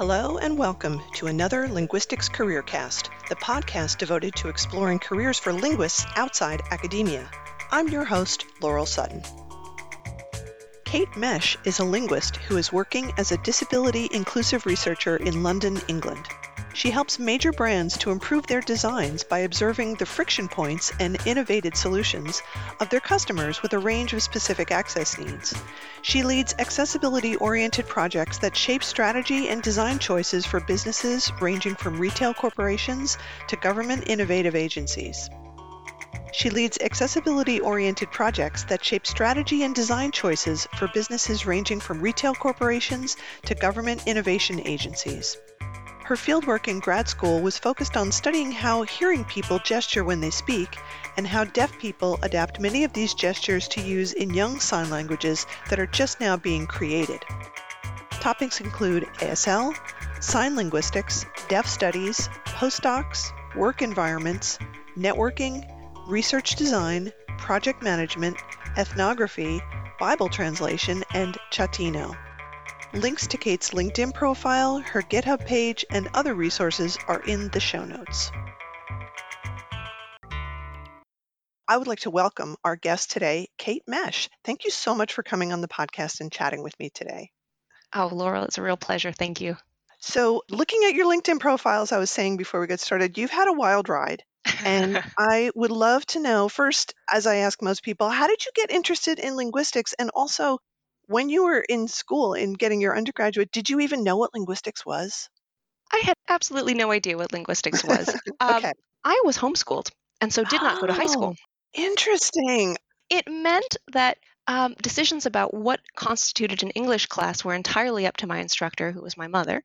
Hello and welcome to another Linguistics Careercast, the podcast devoted to exploring careers for linguists outside academia. I'm your host, Laurel Sutton. Kate Mesh is a linguist who is working as a disability-inclusive researcher in London, England. She helps major brands to improve their designs by observing the friction points and innovative solutions of their customers with a range of specific access needs. She leads accessibility-oriented projects that shape strategy and design choices for businesses ranging from retail corporations to government innovative agencies. She leads accessibility-oriented projects that shape strategy and design choices for businesses ranging from retail corporations to government innovation agencies. Her fieldwork in grad school was focused on studying how hearing people gesture when they speak and how deaf people adapt many of these gestures to use in young sign languages that are just now being created. Topics include ASL, sign linguistics, deaf studies, postdocs, work environments, networking, research design, project management, ethnography, Bible translation, and Chatino. Links to Kate's LinkedIn profile, her GitHub page, and other resources are in the show notes. I would like to welcome our guest today, Kate Mesh. Thank you so much for coming on the podcast and chatting with me today. Oh, Laurel, it's a real pleasure. Thank you. So looking at your LinkedIn profiles, I was saying before we got started, you've had a wild ride. And I would love to know, first, as I ask most people, how did you get interested in linguistics? And also, when you were in school and getting your undergraduate, did you even know what linguistics was? I had absolutely no idea what linguistics was. Okay. I was homeschooled and so did not go to high school. Interesting. It meant that decisions about what constituted an English class were entirely up to my instructor, who was my mother.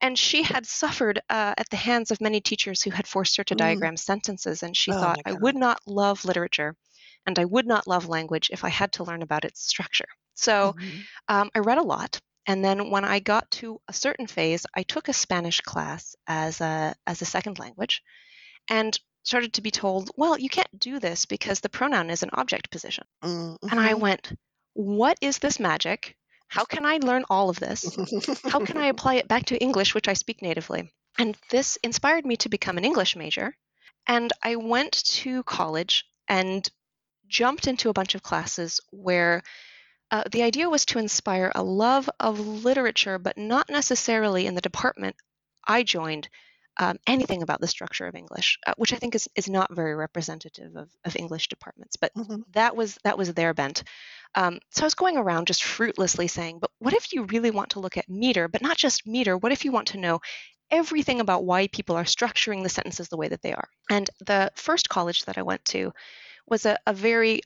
And she had suffered at the hands of many teachers who had forced her to diagram sentences. And she thought, I would not love literature and I would not love language if I had to learn about its structure. So I read a lot. And then when I got to a certain phase, I took a Spanish class as a second language and started to be told, well, you can't do this because the pronoun is an object position. Mm-hmm. And I went, what is this magic? How can I learn all of this? How can I apply it back to English, which I speak natively? And this inspired me to become an English major. And I went to college and jumped into a bunch of classes where the idea was to inspire a love of literature, but not necessarily in the department I joined anything about the structure of English, which I think is not very representative of English departments. But that was their bent. So I was going around just fruitlessly saying, but what if you really want to look at meter, but not just meter? What if you want to know everything about why people are structuring the sentences the way that they are? And the first college that I went to was a very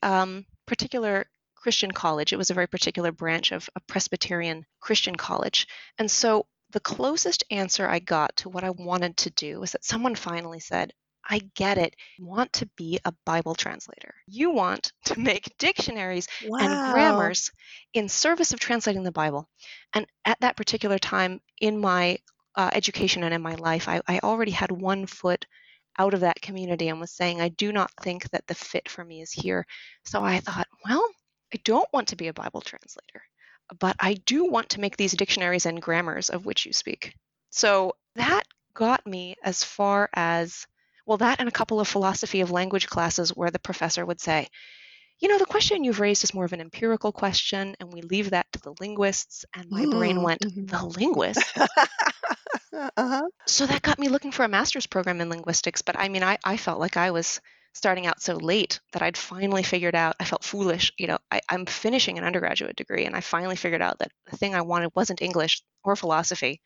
particular Christian college. It was a very particular branch of a Presbyterian Christian college. And so the closest answer I got to what I wanted to do was that someone finally said, I get it. You want to be a Bible translator. You want to make dictionaries and grammars in service of translating the Bible. And at that particular time in my education and in my life, I already had one foot out of that community and was saying, I do not think that the fit for me is here. So I thought, well, I don't want to be a Bible translator, but I do want to make these dictionaries and grammars of which you speak. So that got me as far as, well, that and a couple of philosophy of language classes where the professor would say, you know, the question you've raised is more of an empirical question, and we leave that to the linguists. And my brain went, the linguists? So that got me looking for a master's program in linguistics. But I mean, I felt like I was starting out so late that I'd finally figured out, I felt foolish. You know, I'm finishing an undergraduate degree and I finally figured out that the thing I wanted wasn't English or philosophy.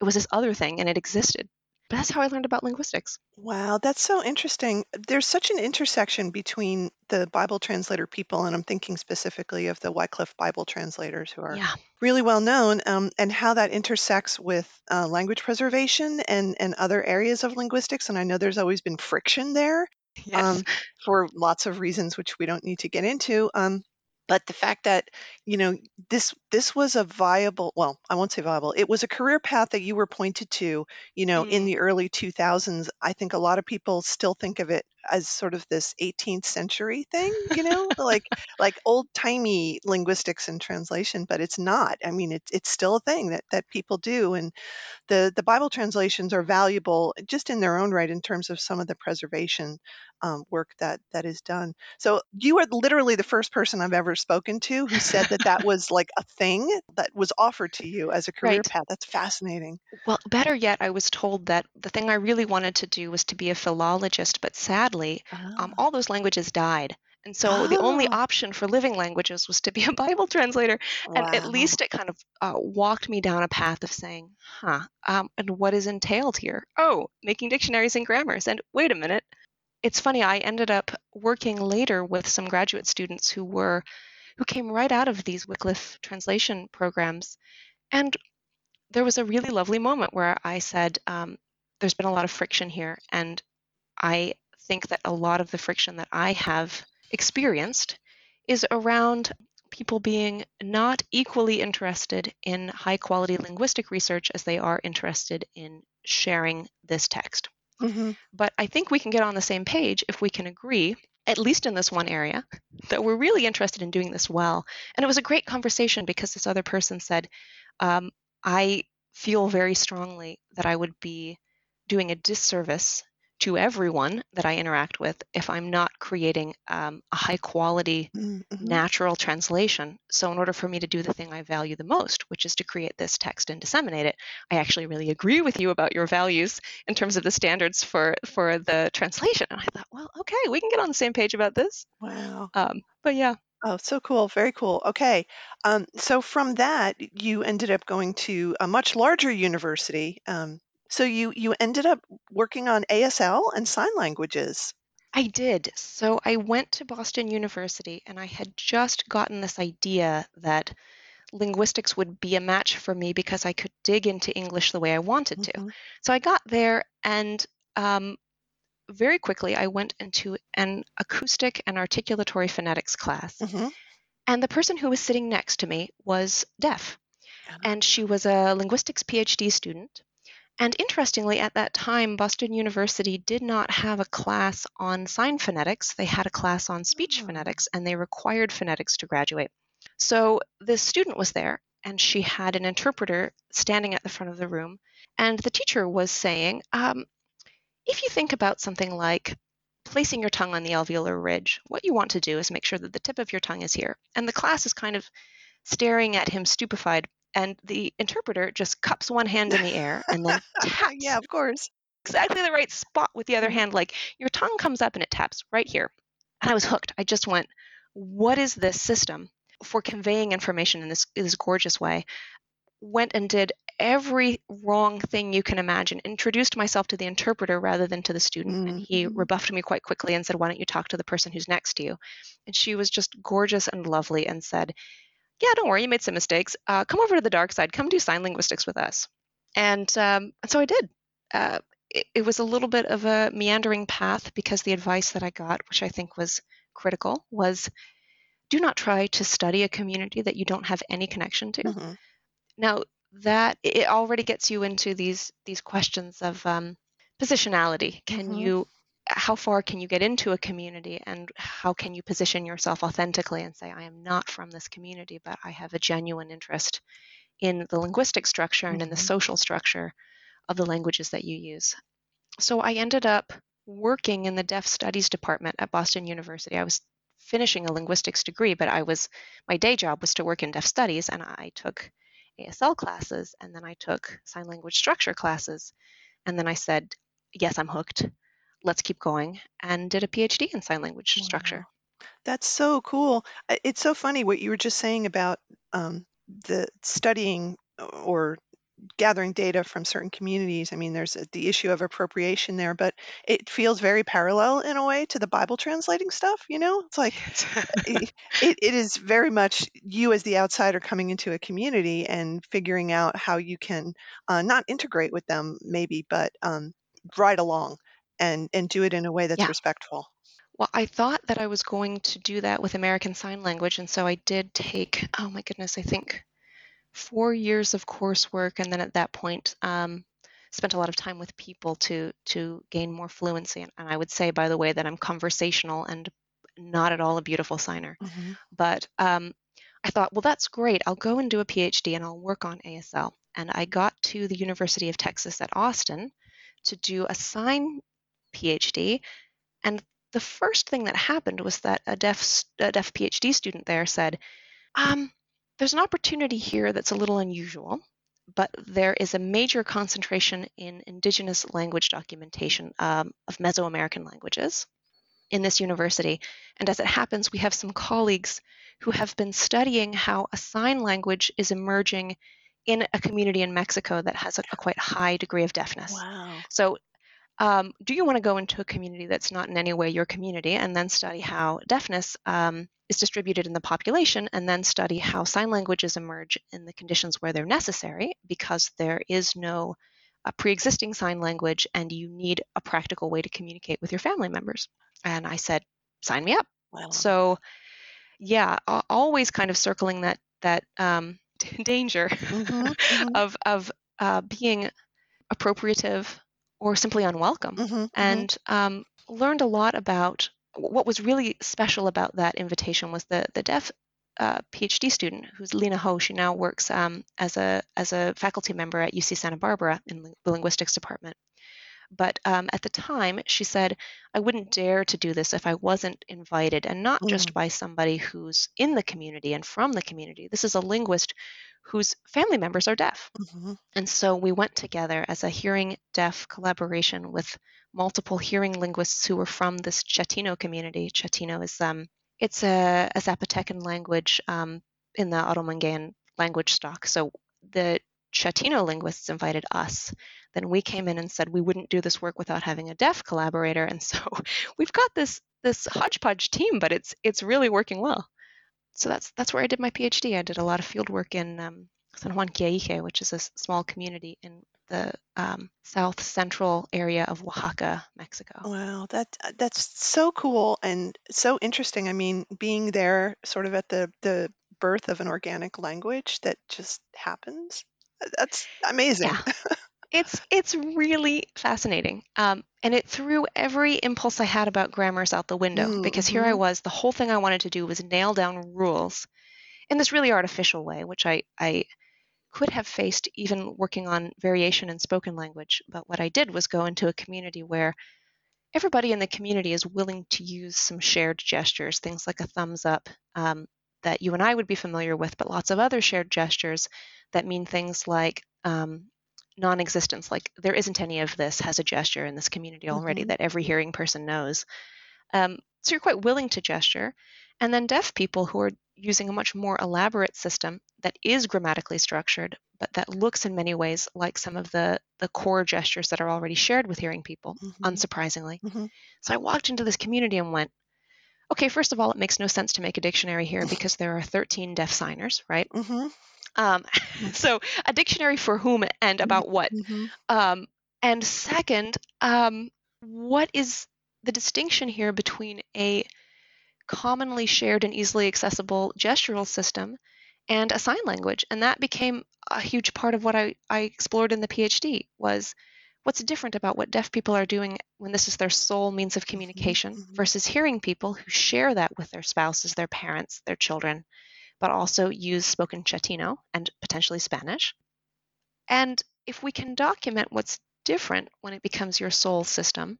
It was this other thing and it existed. But that's how I learned about linguistics. Wow, that's so interesting. There's such an intersection between the Bible translator people, and I'm thinking specifically of the Wycliffe Bible translators who are really well known, and how that intersects with language preservation and other areas of linguistics. And I know there's always been friction there. Yes. For lots of reasons, which we don't need to get into. But the fact that you know, this was a viable, well, I won't say viable, it was a career path that you were pointed to, you know, in the early 2000s. I think a lot of people still think of it as sort of this 18th century thing, you know, like old timey linguistics and translation, but it's not. I mean, it's still a thing that people do. And the Bible translations are valuable just in their own right in terms of some of the preservation work that is done. So you are literally the first person I've ever spoken to who said that was like a thing that was offered to you as a career path. That's fascinating. Well, better yet, I was told that the thing I really wanted to do was to be a philologist, but sadly, all those languages died. And so the only option for living languages was to be a Bible translator. And at least it kind of walked me down a path of saying, and what is entailed here? Oh, making dictionaries and grammars. And wait a minute. It's funny, I ended up working later with some graduate students who came right out of these Wycliffe translation programs. And there was a really lovely moment where I said, there's been a lot of friction here. And I think that a lot of the friction that I have experienced is around people being not equally interested in high quality linguistic research as they are interested in sharing this text. Mm-hmm. But I think we can get on the same page if we can agree, at least in this one area, that we're really interested in doing this well. And it was a great conversation because this other person said, I feel very strongly that I would be doing a disservice to everyone that I interact with if I'm not creating a high quality natural translation. So in order for me to do the thing I value the most, which is to create this text and disseminate it, I actually really agree with you about your values in terms of the standards for the translation. And I thought, well, okay, we can get on the same page about this. Wow. But yeah. Oh, so cool. Very cool. Okay. So from that, you ended up going to a much larger university. So you ended up working on ASL and sign languages. I did. So I went to Boston University and I had just gotten this idea that linguistics would be a match for me because I could dig into English the way I wanted to. Mm-hmm. So I got there and very quickly I went into an acoustic and articulatory phonetics class. Mm-hmm. And the person who was sitting next to me was deaf. Yeah. And she was a linguistics PhD student. And interestingly, at that time, Boston University did not have a class on sign phonetics. They had a class on speech phonetics, and they required phonetics to graduate. So this student was there, and she had an interpreter standing at the front of the room. And the teacher was saying, if you think about something like placing your tongue on the alveolar ridge, what you want to do is make sure that the tip of your tongue is here. And the class is kind of staring at him stupefied. And the interpreter just cups one hand in the air and then taps. Yeah, of course. Exactly the right spot with the other hand. Like your tongue comes up and it taps right here. And I was hooked. I just went, what is this system for conveying information in this gorgeous way? Went and did every wrong thing you can imagine. Introduced myself to the interpreter rather than to the student. Mm-hmm. And he rebuffed me quite quickly and said, why don't you talk to the person who's next to you? And she was just gorgeous and lovely and said, yeah, don't worry, you made some mistakes. Come over to the dark side. Come do sign linguistics with us. And so I did. It was a little bit of a meandering path because the advice that I got, which I think was critical, was do not try to study a community that you don't have any connection to. Mm-hmm. Now, that it already gets you into these questions of positionality. Can you... how far can you get into a community and how can you position yourself authentically and say, I am not from this community, but I have a genuine interest in the linguistic structure and in the social structure of the languages that you use. So I ended up working in the Deaf Studies Department at Boston University. I was finishing a linguistics degree, but my day job was to work in Deaf Studies, and I took ASL classes, and then I took sign language structure classes. And then I said, yes, I'm hooked. Let's keep going, and did a PhD in sign language structure. That's so cool. It's so funny what you were just saying about the studying or gathering data from certain communities. I mean, there's the issue of appropriation there, but it feels very parallel in a way to the Bible translating stuff, you know? It's like it is very much you as the outsider coming into a community and figuring out how you can not integrate with them maybe, but ride along. And do it in a way that's respectful. Well, I thought that I was going to do that with American Sign Language, and so I did take, oh my goodness, I think 4 years of coursework, and then at that point spent a lot of time with people to gain more fluency. And I would say, by the way, that I'm conversational and not at all a beautiful signer. Mm-hmm. But I thought, well, that's great. I'll go and do a PhD and I'll work on ASL. And I got to the University of Texas at Austin to do a sign PhD. And the first thing that happened was that a deaf PhD student there said, there's an opportunity here that's a little unusual, but there is a major concentration in indigenous language documentation of Mesoamerican languages in this university. And as it happens, we have some colleagues who have been studying how a sign language is emerging in a community in Mexico that has a quite high degree of deafness. Wow. So do you want to go into a community that's not in any way your community and then study how deafness is distributed in the population, and then study how sign languages emerge in the conditions where they're necessary, because there is no pre-existing sign language and you need a practical way to communicate with your family members? And I said, sign me up. Wow. So yeah, always kind of circling that danger of being appropriative or simply unwelcome, learned a lot about what was really special about that invitation was the deaf PhD student, who's Lena Ho. She now works as a faculty member at UC Santa Barbara in the linguistics department. But at the time, she said, I wouldn't dare to do this if I wasn't invited, and not just by somebody who's in the community and from the community. This is a linguist whose family members are deaf. Mm-hmm. And so we went together as a hearing deaf collaboration with multiple hearing linguists who were from this Chatino community. Chatino is it's a Zapotecan language in the Otomanguean language stock. So the Chatino linguists invited us. Then we came in and said we wouldn't do this work without having a deaf collaborator, and so we've got this hodgepodge team, but it's really working well. So that's where I did my PhD. I did a lot of field work in San Juan Quiahije, which is a small community in the south central area of Oaxaca, Mexico. Wow, that's so cool and so interesting. I mean, being there, sort of at the birth of an organic language that just happens. That's amazing. Yeah. It's really fascinating. And it threw every impulse I had about grammars out the window, because here I was, the whole thing I wanted to do was nail down rules in this really artificial way, which I could have faced even working on variation in spoken language. But what I did was go into a community where everybody in the community is willing to use some shared gestures, things like a thumbs up that you and I would be familiar with, but lots of other shared gestures that mean things like non-existence, like there isn't any of this, has a gesture in this community already that every hearing person knows. So you're quite willing to gesture. And then deaf people who are using a much more elaborate system that is grammatically structured, but that looks in many ways like some of the core gestures that are already shared with hearing people, unsurprisingly. Mm-hmm. So I walked into this community and went, okay, first of all, it makes no sense to make a dictionary here because there are 13 deaf signers, right? Mm-hmm. So a dictionary for whom and about what? Mm-hmm. And second, what is the distinction here between a commonly shared and easily accessible gestural system and a sign language? And that became a huge part of what I explored in the PhD, was what's different about what deaf people are doing when this is their sole means of communication versus hearing people who share that with their spouses, their parents, their children, but also use spoken Chatino and potentially Spanish. And if we can document what's different when it becomes your sole system,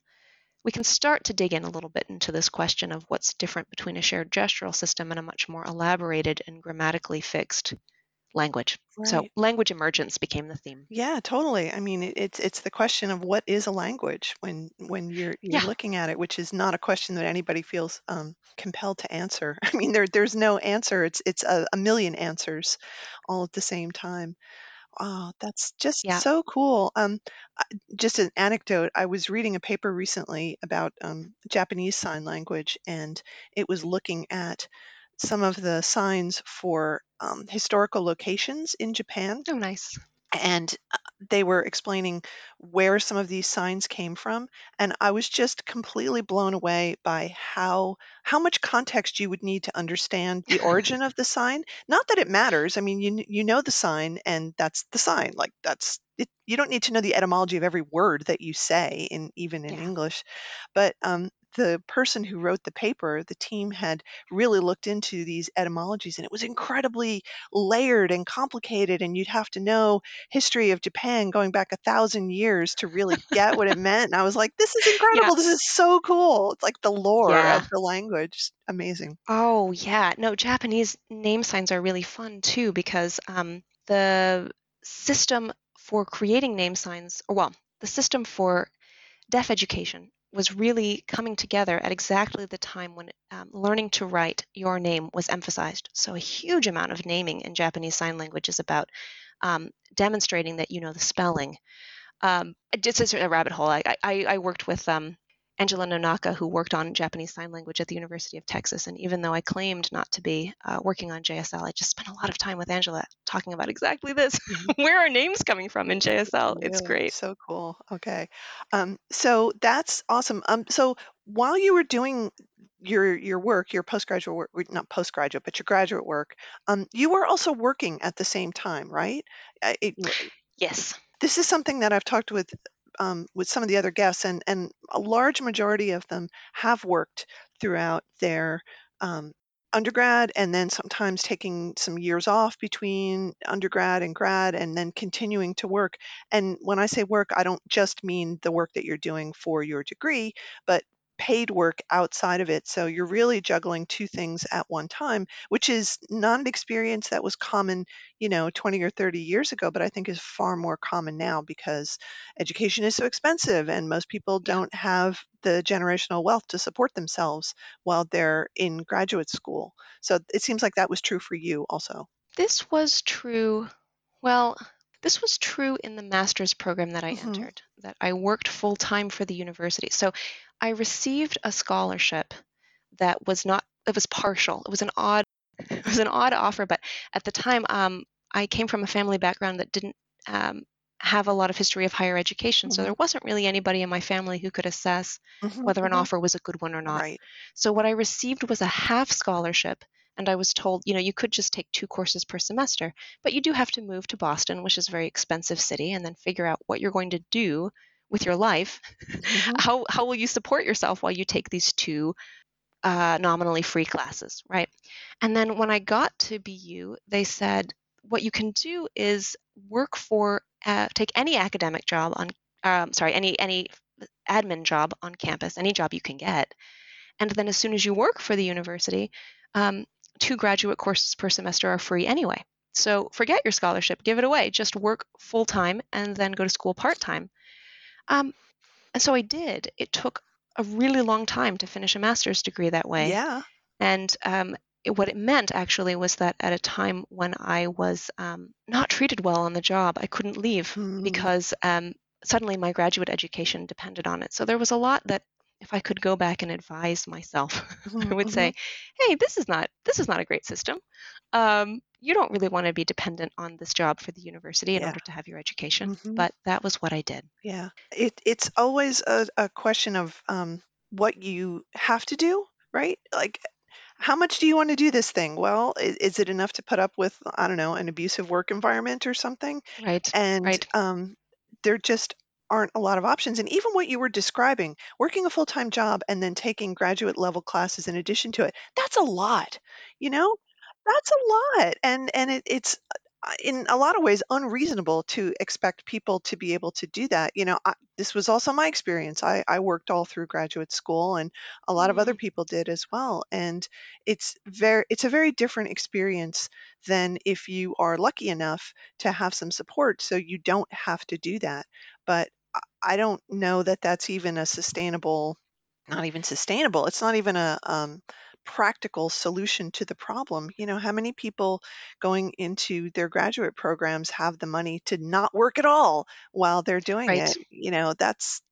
we can start to dig in a little bit into this question of what's different between a shared gestural system and a much more elaborated and grammatically fixed language. Right. So language emergence became the theme. Yeah, totally. I mean, it's the question of what is a language when you're looking at it, which is not a question that anybody feels compelled to answer. I mean, there's no answer. It's a million answers all at the same time. Oh, that's just so cool. Just an anecdote. I was reading a paper recently about Japanese Sign Language, and it was looking at some of the signs for historical locations in Japan. Oh, nice. And they were explaining where some of these signs came from. And I was just completely blown away by how much context you would need to understand the origin of the sign. Not that it matters. I mean, you know the sign, and that's the sign. Like, that's it. You don't need to know the etymology of every word that you say, even in English. But the person who wrote the paper, the team had really looked into these etymologies, and it was incredibly layered and complicated, and you'd have to know history of Japan going back 1,000 years to really get what it meant. And I was like, this is incredible. Yeah. This is so cool. It's like the lore of the language. Amazing. Oh, yeah. No, Japanese name signs are really fun, too, because the system for creating name signs, the system for deaf education was really coming together at exactly the time when learning to write your name was emphasized. So a huge amount of naming in Japanese Sign Language is about demonstrating that you know the spelling. It's a rabbit hole. I worked with Angela Nonaka, who worked on Japanese Sign Language at the University of Texas. And even though I claimed not to be working on JSL, I just spent a lot of time with Angela talking about exactly this. Where are names coming from in JSL? It's really great. So cool. Okay. So that's awesome. So while you were doing your work, your postgraduate work, not postgraduate, but your graduate work, you were also working at the same time, right? Yes. This is something that I've talked with some of the other guests, and a large majority of them have worked throughout their undergrad, and then sometimes taking some years off between undergrad and grad, and then continuing to work. And when I say work, I don't just mean the work that you're doing for your degree, but paid work outside of it. So you're really juggling two things at one time, which is not an experience that was common, 20 or 30 years ago, but I think is far more common now because education is so expensive and most people don't have the generational wealth to support themselves while they're in graduate school. So it seems like that was true for you also. This was true in the master's program that I entered, that I worked full time for the university. So I received a scholarship that it was partial. It was an odd offer, but at the time I came from a family background that didn't have a lot of history of higher education. So there wasn't really anybody in my family who could assess whether an offer was a good one or not. Right. So what I received was a half scholarship. And I was told, you could just take 2 courses per semester, but you do have to move to Boston, which is a very expensive city, and then figure out what you're going to do with your life. How will you support yourself while you take these 2 nominally free classes, right? And then when I got to BU, they said, what you can do is work for, take any academic job any admin job on campus, any job you can get. And then as soon as you work for the university, 2 graduate courses per semester are free anyway. So forget your scholarship, give it away, just work full time and then go to school part time. And so I did. It took a really long time to finish a master's degree that way. Yeah. And what it meant actually was that at a time when I was not treated well on the job, I couldn't leave because suddenly my graduate education depended on it. So there was a lot that if I could go back and advise myself, I would say, hey, this is not a great system. You don't really want to be dependent on this job for the university in order to have your education. But that was what I did. Yeah. It's always a question of what you have to do, right? Like, how much do you want to do this thing? Well, is it enough to put up with, I don't know, an abusive work environment or something? Right. And they're just aren't a lot of options. And even what you were describing, working a full-time job and then taking graduate level classes in addition to it, that's a lot, that's a lot. And it's in a lot of ways unreasonable to expect people to be able to do that. This was also my experience. I worked all through graduate school, and a lot of other people did as well. And it's a very different experience than if you are lucky enough to have some support, so you don't have to do that. But I don't know that that's even sustainable. It's not even a practical solution to the problem. How many people going into their graduate programs have the money to not work at all while they're doing it? That's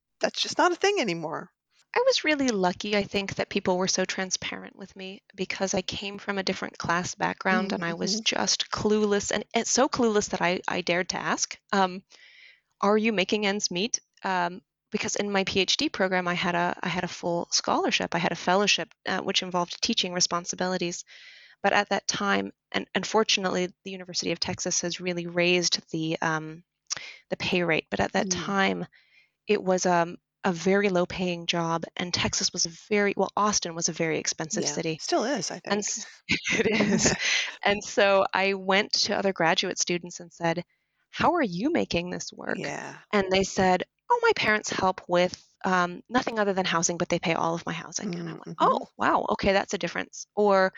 just not a thing anymore. I was really lucky, I think, that people were so transparent with me because I came from a different class background and I was just clueless and so clueless that I dared to ask, are you making ends meet? Because in my PhD program, I had a full scholarship. I had a fellowship, which involved teaching responsibilities. But at that time, and fortunately, the University of Texas has really raised the pay rate. But at that time, it was a very low-paying job, and Texas was Austin was a very expensive city. Still is, I think. And it is. And so I went to other graduate students and said, "How are you making this work?" Yeah. And they said, "Oh, my parents help with nothing other than housing, but they pay all of my housing." And I went, "Oh, wow, okay, that's a difference." Or,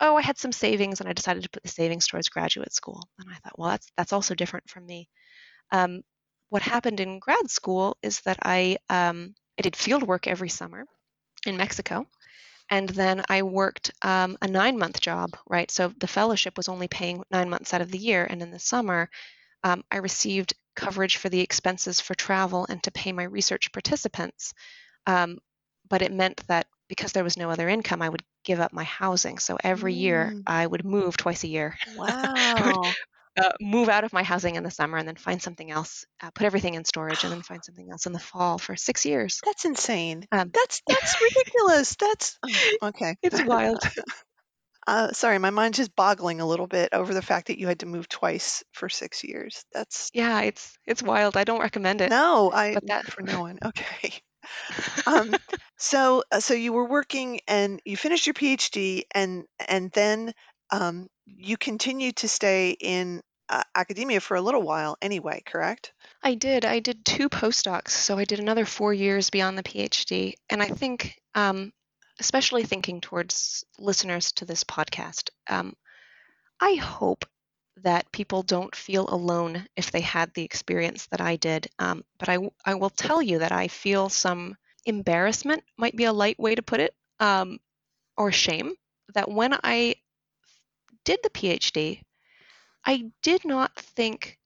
"Oh, I had some savings and I decided to put the savings towards graduate school." And I thought, well, that's also different from me. What happened in grad school is that I did field work every summer in Mexico. And then I worked a 9-month job, right? So the fellowship was only paying 9 months out of the year. And in the summer, I received coverage for the expenses for travel and to pay my research participants. But it meant that because there was no other income, I would give up my housing. So every year I would move twice a year. Wow. I would move out of my housing in the summer and then find something else, put everything in storage and then find something else in the fall for 6 years. That's insane. That's ridiculous. That's okay. It's wild. Sorry, my mind's just boggling a little bit over the fact that you had to move twice for 6 years. It's wild. I don't recommend it. No, for no one. Okay. So you were working and you finished your PhD and then you continued to stay in academia for a little while anyway, correct? I did. I did 2 postdocs. So I did another 4 years beyond the PhD. And I think, especially thinking towards listeners to this podcast, I hope that people don't feel alone if they had the experience that I did. But I will tell you that I feel some embarrassment, might be a light way to put it, or shame, that when I did the PhD, I did not think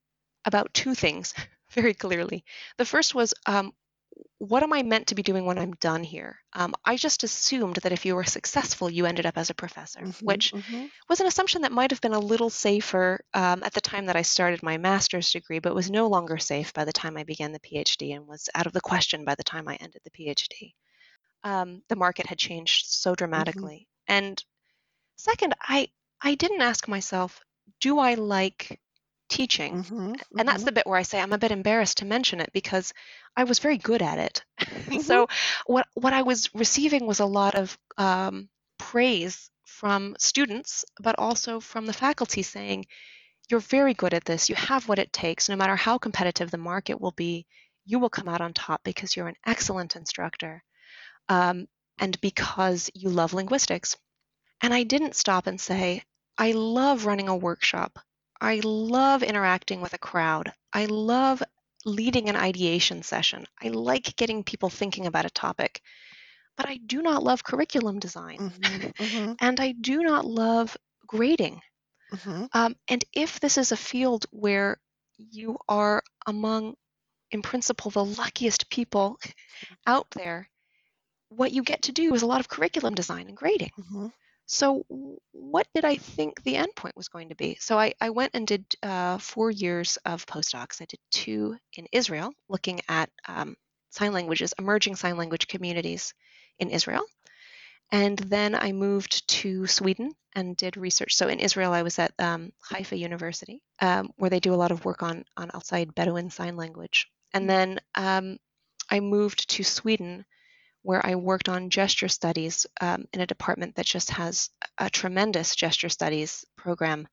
about 2 things very clearly. The first was, what am I meant to be doing when I'm done here? I just assumed that if you were successful, you ended up as a professor, which was an assumption that might have been a little safer at the time that I started my master's degree, but was no longer safe by the time I began the PhD and was out of the question by the time I ended the PhD. The market had changed so dramatically. And second, I didn't ask myself, do I like teaching? And that's the bit where I say I'm a bit embarrassed to mention it because I was very good at it. So what I was receiving was a lot of praise from students, but also from the faculty saying, "You're very good at this. You have what it takes. No matter how competitive the market will be, you will come out on top because you're an excellent instructor and because you love linguistics." And I didn't stop and say, I love running a workshop. I love interacting with a crowd. I love leading an ideation session. I like getting people thinking about a topic, but I do not love curriculum design and I do not love grading. And if this is a field where you are among, in principle, the luckiest people out there, what you get to do is a lot of curriculum design and grading. So what did I think the end point was going to be? So I went and did 4 years of postdocs. I did 2 in Israel, looking at sign languages, emerging sign language communities in Israel. And then I moved to Sweden and did research. So in Israel, I was at Haifa University, where they do a lot of work on outside Bedouin sign language. And then I moved to Sweden, where I worked on gesture studies in a department that just has a tremendous gesture studies program,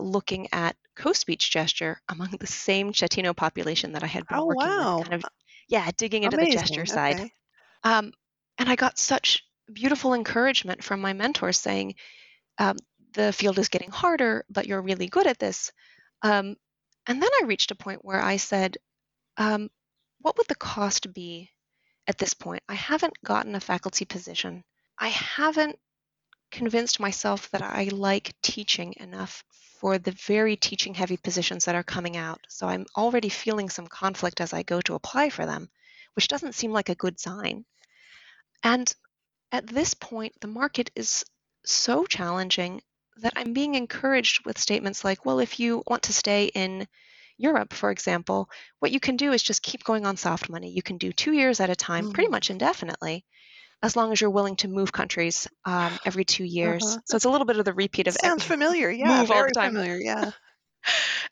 looking at co-speech gesture among the same Chatino population that I had been working with. Kind of, digging into the gesture side. And I got such beautiful encouragement from my mentors saying, the field is getting harder, but you're really good at this. And then I reached a point where I said, what would the cost be? At this point, I haven't gotten a faculty position. I haven't convinced myself that I like teaching enough for the very teaching heavy positions that are coming out. So I'm already feeling some conflict as I go to apply for them, which doesn't seem like a good sign. And at this point, the market is so challenging that I'm being encouraged with statements like, well, if you want to stay in Europe, for example, what you can do is just keep going on soft money. You can do 2 years at a time, pretty much indefinitely, as long as you're willing to move countries every 2 years. So it's a little bit of the repeat of sounds familiar, yeah, move all the time. Familiar, yeah.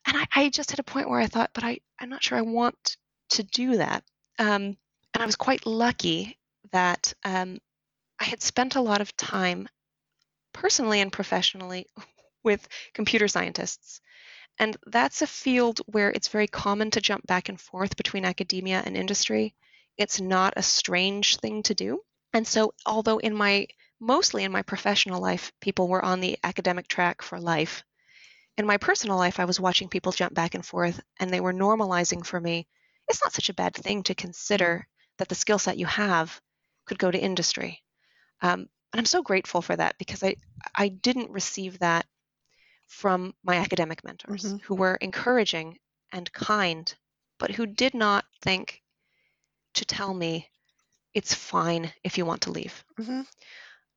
And I just hit a point where I thought, but I'm not sure I want to do that. And I was quite lucky that I had spent a lot of time personally and professionally with computer scientists. And that's a field where it's very common to jump back and forth between academia and industry. It's not a strange thing to do. And so, although mostly in my professional life, people were on the academic track for life, in my personal life, I was watching people jump back and forth, and they were normalizing for me. It's not such a bad thing to consider that the skill set you have could go to industry. And I'm so grateful for that, because I didn't receive that from my academic mentors, who were encouraging and kind, but who did not think to tell me it's fine if you want to leave.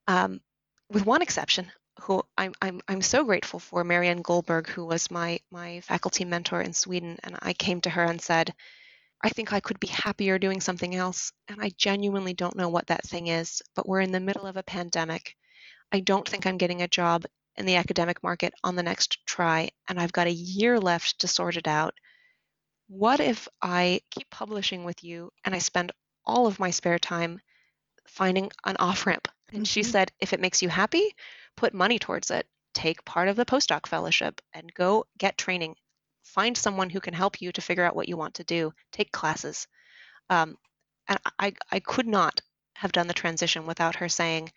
With one exception, who I'm so grateful for, Marianne Goldberg, who was my faculty mentor in Sweden. And I came to her and said, I think I could be happier doing something else. And I genuinely don't know what that thing is, but we're in the middle of a pandemic. I don't think I'm getting a job in the academic market on the next try, and I've got a year left to sort it out. What if I keep publishing with you and I spend all of my spare time finding an off-ramp? And she said, if it makes you happy, put money towards it, take part of the postdoc fellowship and go get training, find someone who can help you to figure out what you want to do, take classes. And I could not have done the transition without her saying,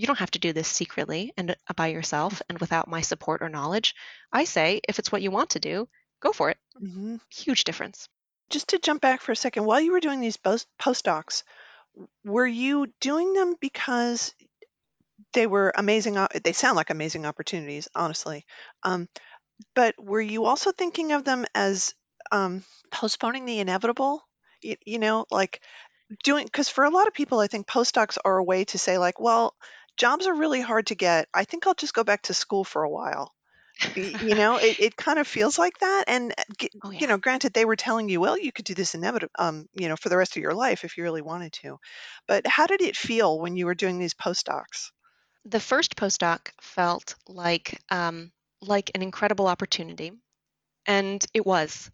you don't have to do this secretly and by yourself and without my support or knowledge. I say, if it's what you want to do, go for it. Huge difference. Just to jump back for a second, while you were doing these postdocs, were you doing them because they were amazing? They sound like amazing opportunities, honestly. But were you also thinking of them as postponing the inevitable? You know, like doing, because for a lot of people, I think postdocs are a way to say like, well, jobs are really hard to get. I think I'll just go back to school for a while. You know, it kind of feels like that. And, you know, granted, they were telling you, well, you could do this inevitable, you know, for the rest of your life if you really wanted to. But how did it feel when you were doing these postdocs? The first postdoc felt like an incredible opportunity. And it was.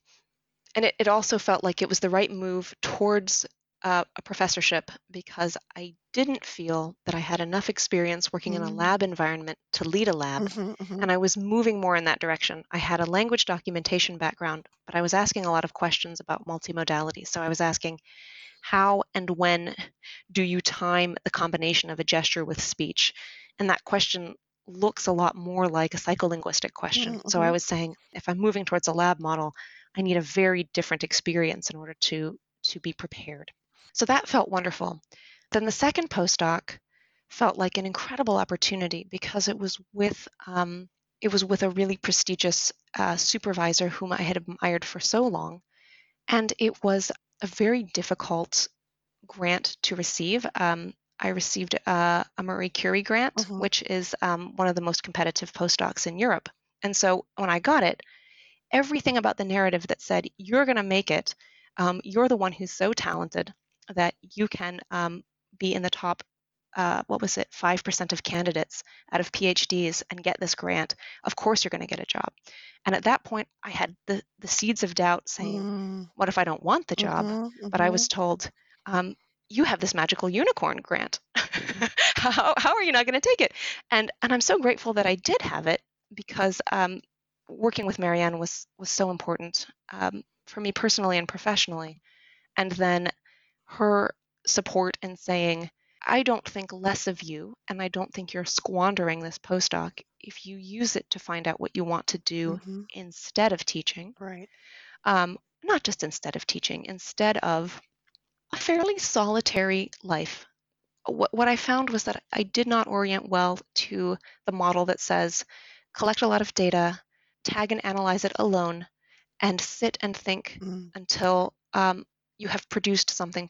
And it also felt like it was the right move towards a professorship, because I didn't feel that I had enough experience working in a lab environment to lead a lab. And I was moving more in that direction. I had a language documentation background, but I was asking a lot of questions about multimodality. So I was asking, how and when do you time the combination of a gesture with speech? And that question looks a lot more like a psycholinguistic question. So I was saying, if I'm moving towards a lab model, I need a very different experience in order to be prepared. So that felt wonderful. Then the second postdoc felt like an incredible opportunity, because it was with a really prestigious supervisor whom I had admired for so long, and it was a very difficult grant to receive. I received a Marie Curie grant, which is one of the most competitive postdocs in Europe. And so when I got it, everything about the narrative that said you're going to make it, you're the one who's so talented that you can be in the top, 5% of candidates out of PhDs and get this grant, of course you're going to get a job. And at that point, I had the seeds of doubt saying, what if I don't want the job? But I was told, you have this magical unicorn grant. How are you not going to take it? And I'm so grateful that I did have it, because working with Marianne was so important for me personally and professionally. And then her support in saying, I don't think less of you, and I don't think you're squandering this postdoc if you use it to find out what you want to do instead of teaching. Right. Not just instead of teaching, instead of a fairly solitary life. What I found was that I did not orient well to the model that says, collect a lot of data, tag and analyze it alone, and sit and think until you have produced something.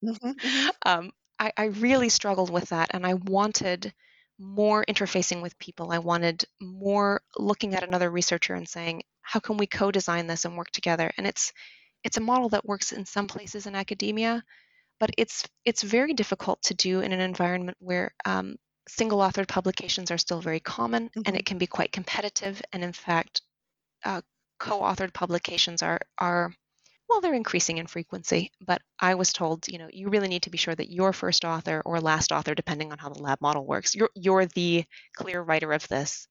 I really struggled with that, and I wanted more interfacing with people. I wanted more looking at another researcher and saying, how can we co-design this and work together? And it's a model that works in some places in academia, but it's very difficult to do in an environment where single-authored publications are still very common, mm-hmm. and it can be quite competitive. And in fact, co-authored publications are well, they're increasing in frequency, but I was told, you know, you really need to be sure that your first author or last author, depending on how the lab model works, you're the clear writer of this.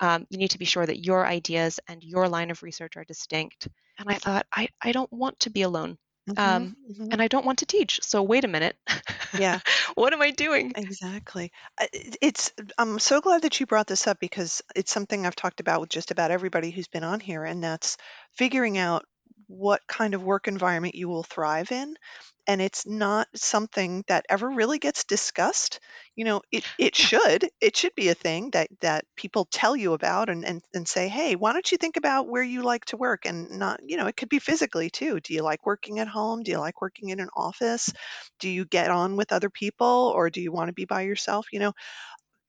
You need to be sure that your ideas and your line of research are distinct. And I thought, I don't want to be alone. Mm-hmm, mm-hmm. And I don't want to teach. So wait a minute. Yeah. What am I doing? Exactly. I'm so glad that you brought this up, because it's something I've talked about with just about everybody who's been on here, and that's figuring out what kind of work environment you will thrive in. And it's not something that ever really gets discussed. You know, it should be a thing that people tell you about and say, hey, why don't you think about where you like to work? And not, you know, it could be physically too. Do you like working at home? Do you like working in an office? Do you get on with other people, or do you want to be by yourself? You know,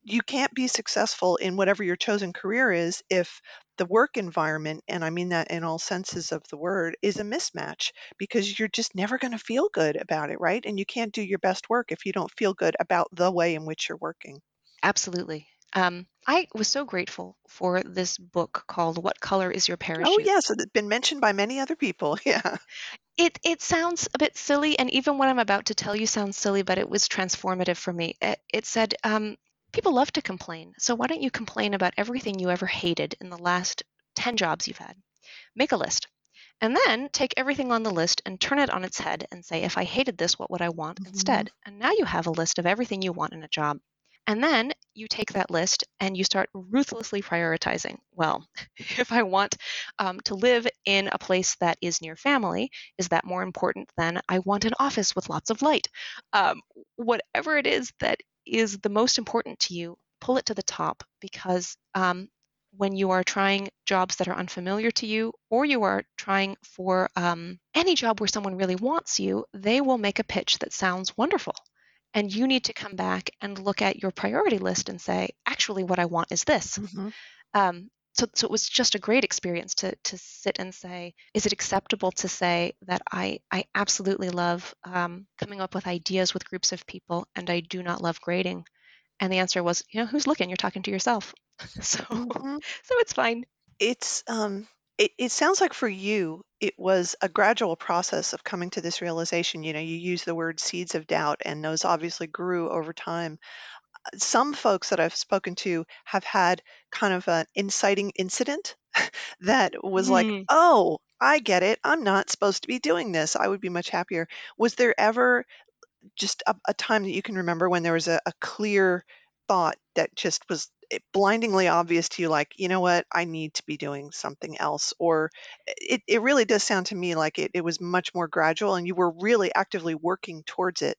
you can't be successful in whatever your chosen career is if the work environment, and I mean that in all senses of the word, is a mismatch, because you're just never going to feel good about it, right? And you can't do your best work if you don't feel good about the way in which you're working. Absolutely. I was so grateful for this book called What Color Is Your Parachute? Oh, yes. It's been mentioned by many other people. Yeah. It sounds a bit silly, and even what I'm about to tell you sounds silly, but it was transformative for me. It said... people love to complain. So why don't you complain about everything you ever hated in the last 10 jobs you've had? Make a list, and then take everything on the list and turn it on its head and say, if I hated this, what would I want mm-hmm. instead? And now you have a list of everything you want in a job. And then you take that list and you start ruthlessly prioritizing. Well, if I want to live in a place that is near family, is that more important than I want an office with lots of light? Whatever it is that is the most important to you, pull it to the top, because when you are trying jobs that are unfamiliar to you, or you are trying for any job where someone really wants you, they will make a pitch that sounds wonderful. And you need to come back and look at your priority list and say, actually, what I want is this. Mm-hmm. So it was just a great experience to sit and say, is it acceptable to say that I absolutely love coming up with ideas with groups of people, and I do not love grading? And the answer was, you know, who's looking? You're talking to yourself. So it's fine. It sounds like for you, it was a gradual process of coming to this realization. You know, you use the word seeds of doubt, and those obviously grew over time. Some folks that I've spoken to have had kind of an inciting incident that was like, oh, I get it. I'm not supposed to be doing this. I would be much happier. Was there ever just a time that you can remember when there was a clear thought that just was blindingly obvious to you, like, you know what, I need to be doing something else? Or it really does sound to me like it was much more gradual, and you were really actively working towards it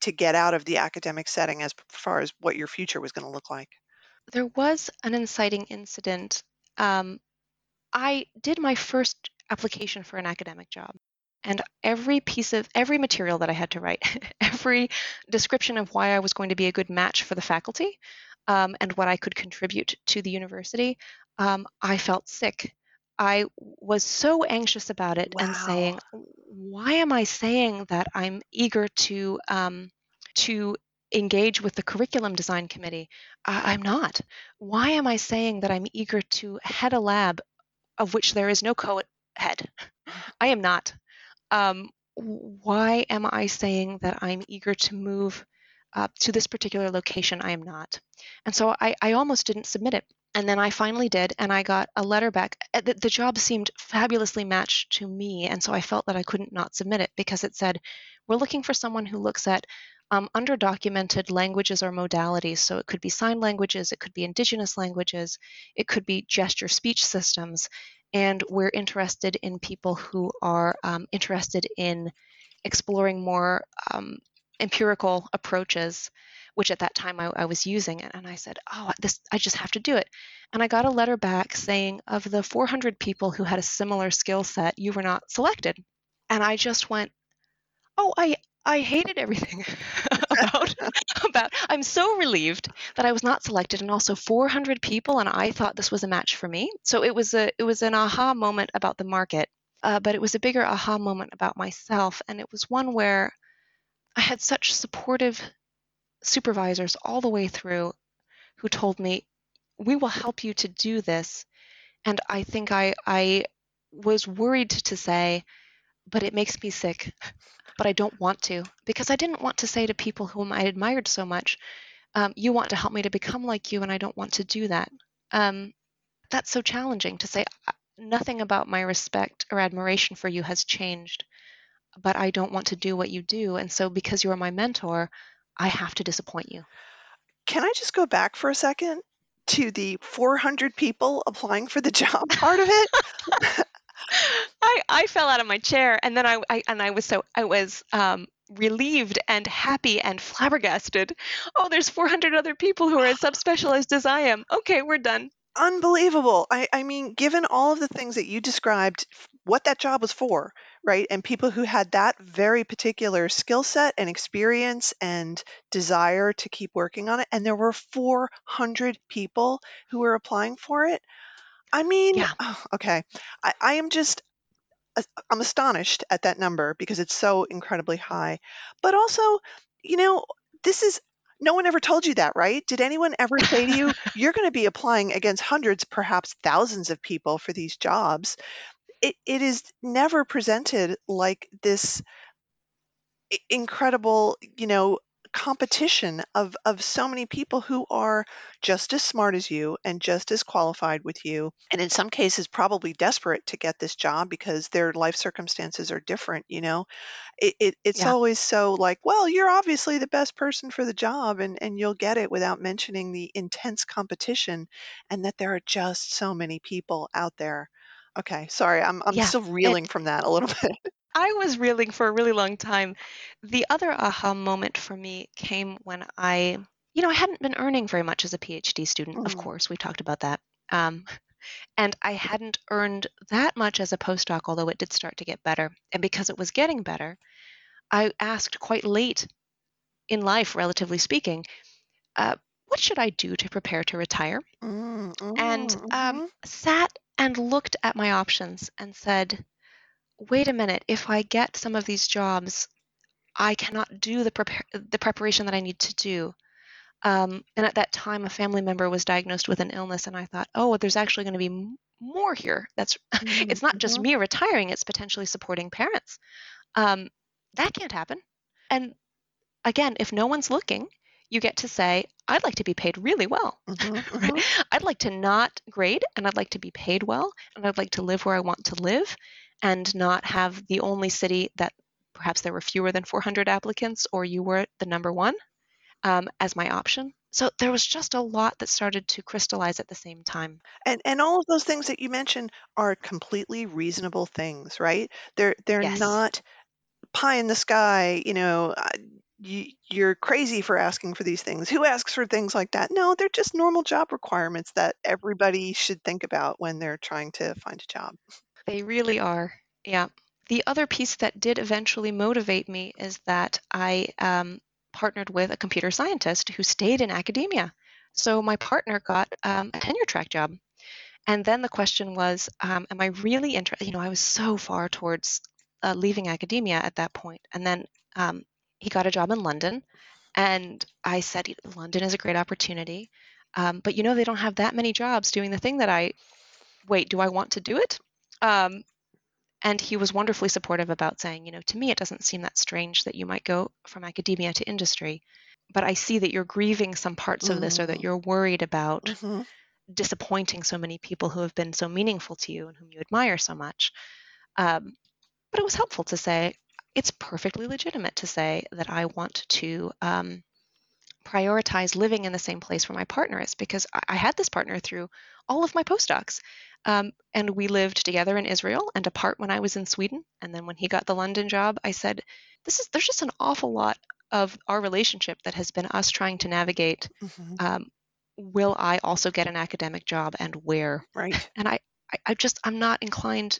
to get out of the academic setting as far as what your future was going to look like? There was an inciting incident. I did my first application for an academic job, and every material that I had to write, every description of why I was going to be a good match for the faculty and what I could contribute to the university, I felt sick. I was so anxious about it. Wow. And saying, why am I saying that I'm eager to engage with the curriculum design committee? I'm not. Why am I saying that I'm eager to head a lab of which there is no co-head? I am not. Why am I saying that I'm eager to move to this particular location? I am not. And so I almost didn't submit it. And then I finally did, and I got a letter back. The job seemed fabulously matched to me, and so I felt that I couldn't not submit it, because it said, we're looking for someone who looks at underdocumented languages or modalities. So it could be sign languages, it could be indigenous languages, it could be gesture speech systems, and we're interested in people who are interested in exploring more empirical approaches, which at that time I was using it. And I said, oh, this, I just have to do it. And I got a letter back saying, of the 400 people who had a similar skill set, you were not selected. And I just went, oh, I I hated everything about. I'm so relieved that I was not selected, and also 400 people, and I thought this was a match for me. So it was an aha moment about the market, but it was a bigger aha moment about myself, and it was one where I had such supportive supervisors all the way through, who told me, "We will help you to do this," and I think I was worried to say, "But it makes me sick." But I don't want to, because I didn't want to say to people whom I admired so much, you want to help me to become like you, and I don't want to do that. That's so challenging to say. Nothing about my respect or admiration for you has changed, but I don't want to do what you do. And so because you are my mentor, I have to disappoint you. Can I just go back for a second to the 400 people applying for the job part of it? I fell out of my chair, and then I was relieved and happy and flabbergasted. Oh, there's 400 other people who are as subspecialized as I am. Okay, we're done. Unbelievable. I mean, given all of the things that you described, what that job was for, right? And people who had that very particular skill set and experience and desire to keep working on it. And there were 400 people who were applying for it. I mean, yeah. Oh, okay. I'm astonished at that number because it's so incredibly high. But also, you know, no one ever told you that, right? Did anyone ever say to you, you're going to be applying against hundreds, perhaps thousands of people for these jobs? It is never presented like this incredible, you know, competition of so many people who are just as smart as you and just as qualified with you, and in some cases probably desperate to get this job because their life circumstances are different. You know, it's yeah. always so like, well, you're obviously the best person for the job, and you'll get it, without mentioning the intense competition and that there are just so many people out there. Okay, sorry, I'm yeah. still reeling from that a little bit. I was reeling for a really long time. The other aha moment for me came when I hadn't been earning very much as a PhD student. Mm. Of course, we talked about that. And I hadn't earned that much as a postdoc, although it did start to get better. And because it was getting better, I asked quite late in life, relatively speaking, what should I do to prepare to retire? And sat and looked at my options and said, wait a minute, if I get some of these jobs, I cannot do the preparation that I need to do. And at that time, a family member was diagnosed with an illness, and I thought, oh, there's actually going to be more here. It's not just me retiring, it's potentially supporting parents. That can't happen. And again, if no one's looking, you get to say, I'd like to be paid really well. Right? I'd like to not grade, and I'd like to be paid well, and I'd like to live where I want to live, and not have the only city that perhaps there were fewer than 400 applicants, or you were the number one as my option. So there was just a lot that started to crystallize at the same time. And all of those things that you mentioned are completely reasonable things, right? They're yes. not pie in the sky, you know, you're crazy for asking for these things. Who asks for things like that? No, they're just normal job requirements that everybody should think about when they're trying to find a job. They really are. Yeah. The other piece that did eventually motivate me is that I partnered with a computer scientist who stayed in academia. So my partner got a tenure track job. And then the question was, am I really interested? You know, I was so far towards leaving academia at that point. And then he got a job in London. And I said, London is a great opportunity. But, you know, they don't have that many jobs doing the thing that do I want to do it? And he was wonderfully supportive about saying, you know, to me, it doesn't seem that strange that you might go from academia to industry, but I see that you're grieving some parts of this, or that you're worried about disappointing so many people who have been so meaningful to you and whom you admire so much. But it was helpful to say, it's perfectly legitimate to say that I want to prioritize living in the same place where my partner is, because I had this partner through all of my postdocs. And we lived together in Israel and apart when I was in Sweden. And then when he got the London job, I said, there's just an awful lot of our relationship that has been us trying to navigate. Will I also get an academic job, and where? Right. And I'm not inclined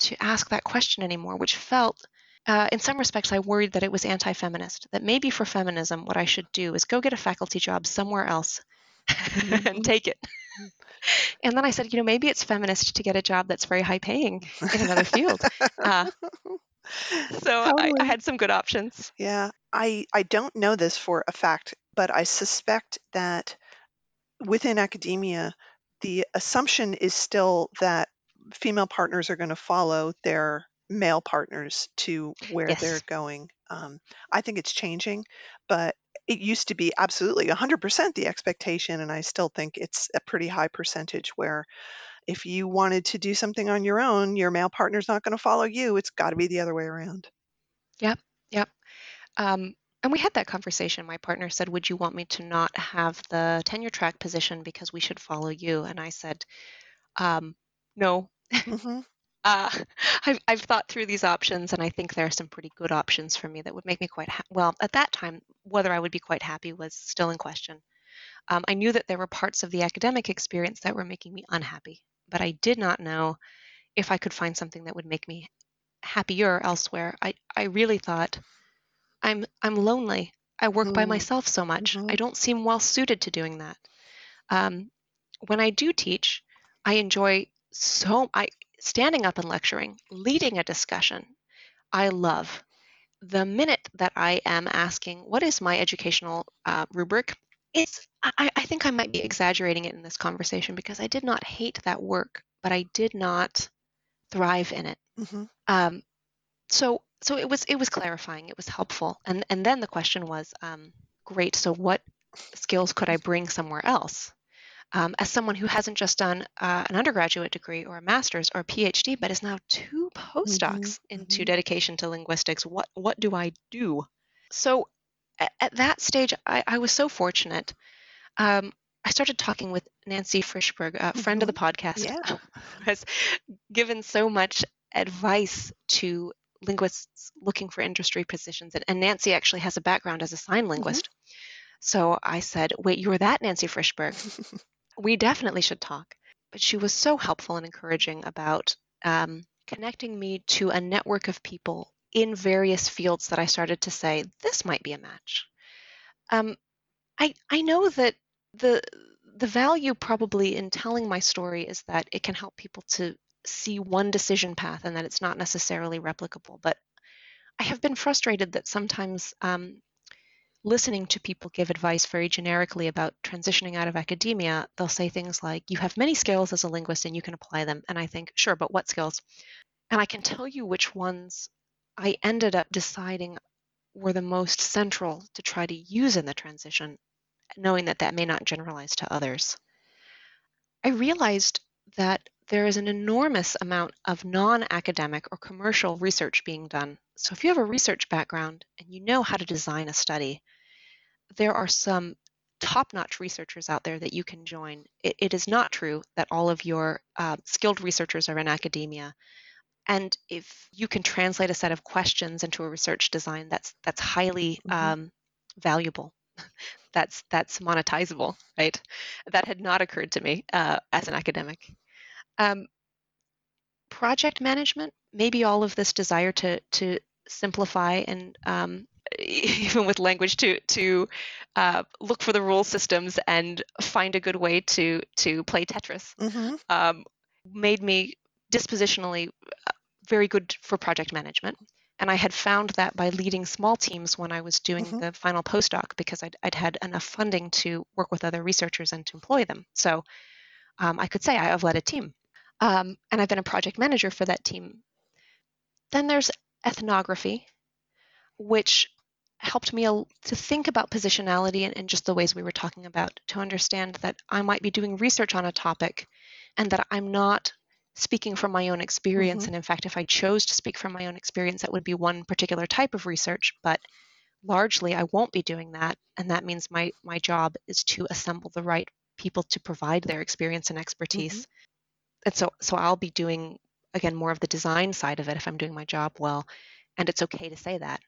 to ask that question anymore, which felt In some respects, I worried that it was anti-feminist, that maybe for feminism, what I should do is go get a faculty job somewhere else and take it. And then I said, you know, maybe it's feminist to get a job that's very high paying in another field. So I had some good options. Yeah, I don't know this for a fact, but I suspect that within academia, the assumption is still that female partners are going to follow their male partners to where they're going. I think it's changing, but it used to be absolutely 100% the expectation, and I still think it's a pretty high percentage where if you wanted to do something on your own, your male partner's not going to follow you. It's got to be the other way around. Yep. And we had that conversation. My partner said, would you want me to not have the tenure track position because we should follow you? And I said, no. Mm-hmm. I've thought through these options, and I think there are some pretty good options for me that would make me quite happy. Well, at that time, whether I would be quite happy was still in question. I knew that there were parts of the academic experience that were making me unhappy, but I did not know if I could find something that would make me happier elsewhere. I really thought, I'm lonely. I work by myself so much. Mm-hmm. I don't seem well suited to doing that. When I do teach, I enjoy standing up and lecturing, leading a discussion, I love. The minute that I am asking, what is my educational rubric? I think I might be exaggerating it in this conversation because I did not hate that work, but I did not thrive in it. Mm-hmm. So it was clarifying. It was helpful. And then the question was, great. So what skills could I bring somewhere else? As someone who hasn't just done an undergraduate degree or a master's or a PhD, but is now two postdocs into dedication to linguistics, what do I do? So at that stage, I was so fortunate. I started talking with Nancy Frishberg, a friend of the podcast, who has given so much advice to linguists looking for industry positions. And Nancy actually has a background as a sign linguist. Mm-hmm. So I said, wait, you were that Nancy Frishberg? We definitely should talk. But she was so helpful and encouraging about connecting me to a network of people in various fields that I started to say, this might be a match. I know that the value probably in telling my story is that it can help people to see one decision path and that it's not necessarily replicable. But I have been frustrated that sometimes listening to people give advice very generically about transitioning out of academia, they'll say things like, you have many skills as a linguist and you can apply them. And I think, sure, but what skills? And I can tell you which ones I ended up deciding were the most central to try to use in the transition, knowing that that may not generalize to others. I realized that there is an enormous amount of non-academic or commercial research being done. So if you have a research background and you know how to design a study, there are some top-notch researchers out there that you can join. It is not true that all of your skilled researchers are in academia. And if you can translate a set of questions into a research design, that's highly valuable. That's monetizable, right? That had not occurred to me as an academic. Project management, maybe all of this desire to simplify and even with language to look for the rule systems and find a good way to play Tetris made me dispositionally very good for project management. And I had found that by leading small teams when I was doing the final postdoc because I'd had enough funding to work with other researchers and to employ them. So I could say I have led a team. And I've been a project manager for that team. Then there's ethnography, which helped me to think about positionality and just the ways we were talking about, to understand that I might be doing research on a topic and that I'm not speaking from my own experience. And in fact, if I chose to speak from my own experience, that would be one particular type of research, but largely I won't be doing that. And that means my job is to assemble the right people to provide their experience and expertise. And so I'll be doing, again, more of the design side of it if I'm doing my job well. And it's okay to say that,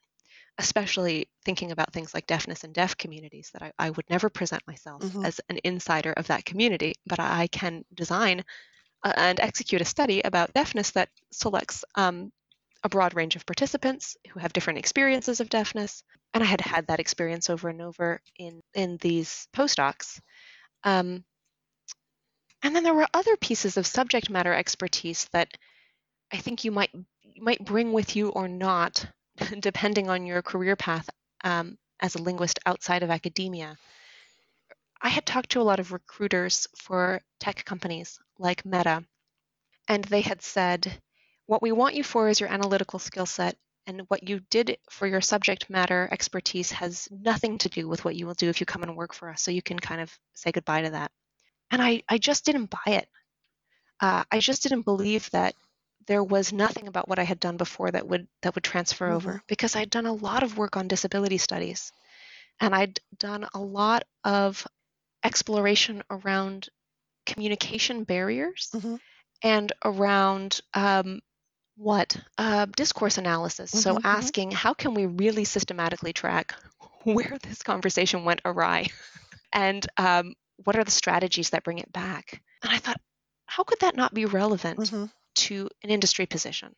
especially thinking about things like deafness and deaf communities, that I would never present myself as an insider of that community, but I can design and execute a study about deafness that selects a broad range of participants who have different experiences of deafness. And I had had that experience over and over in these postdocs. And then there were other pieces of subject matter expertise that I think you might bring with you or not, depending on your career path as a linguist outside of academia. I had talked to a lot of recruiters for tech companies like Meta, and they had said, what we want you for is your analytical skill set, and what you did for your subject matter expertise has nothing to do with what you will do if you come and work for us, so you can kind of say goodbye to that. And I just didn't buy it. I just didn't believe that there was nothing about what I had done before that would transfer over, because I'd done a lot of work on disability studies, and I'd done a lot of exploration around communication barriers and around discourse analysis. So asking, how can we really systematically track where this conversation went awry? And what are the strategies that bring it back? And I thought, how could that not be relevant to an industry position?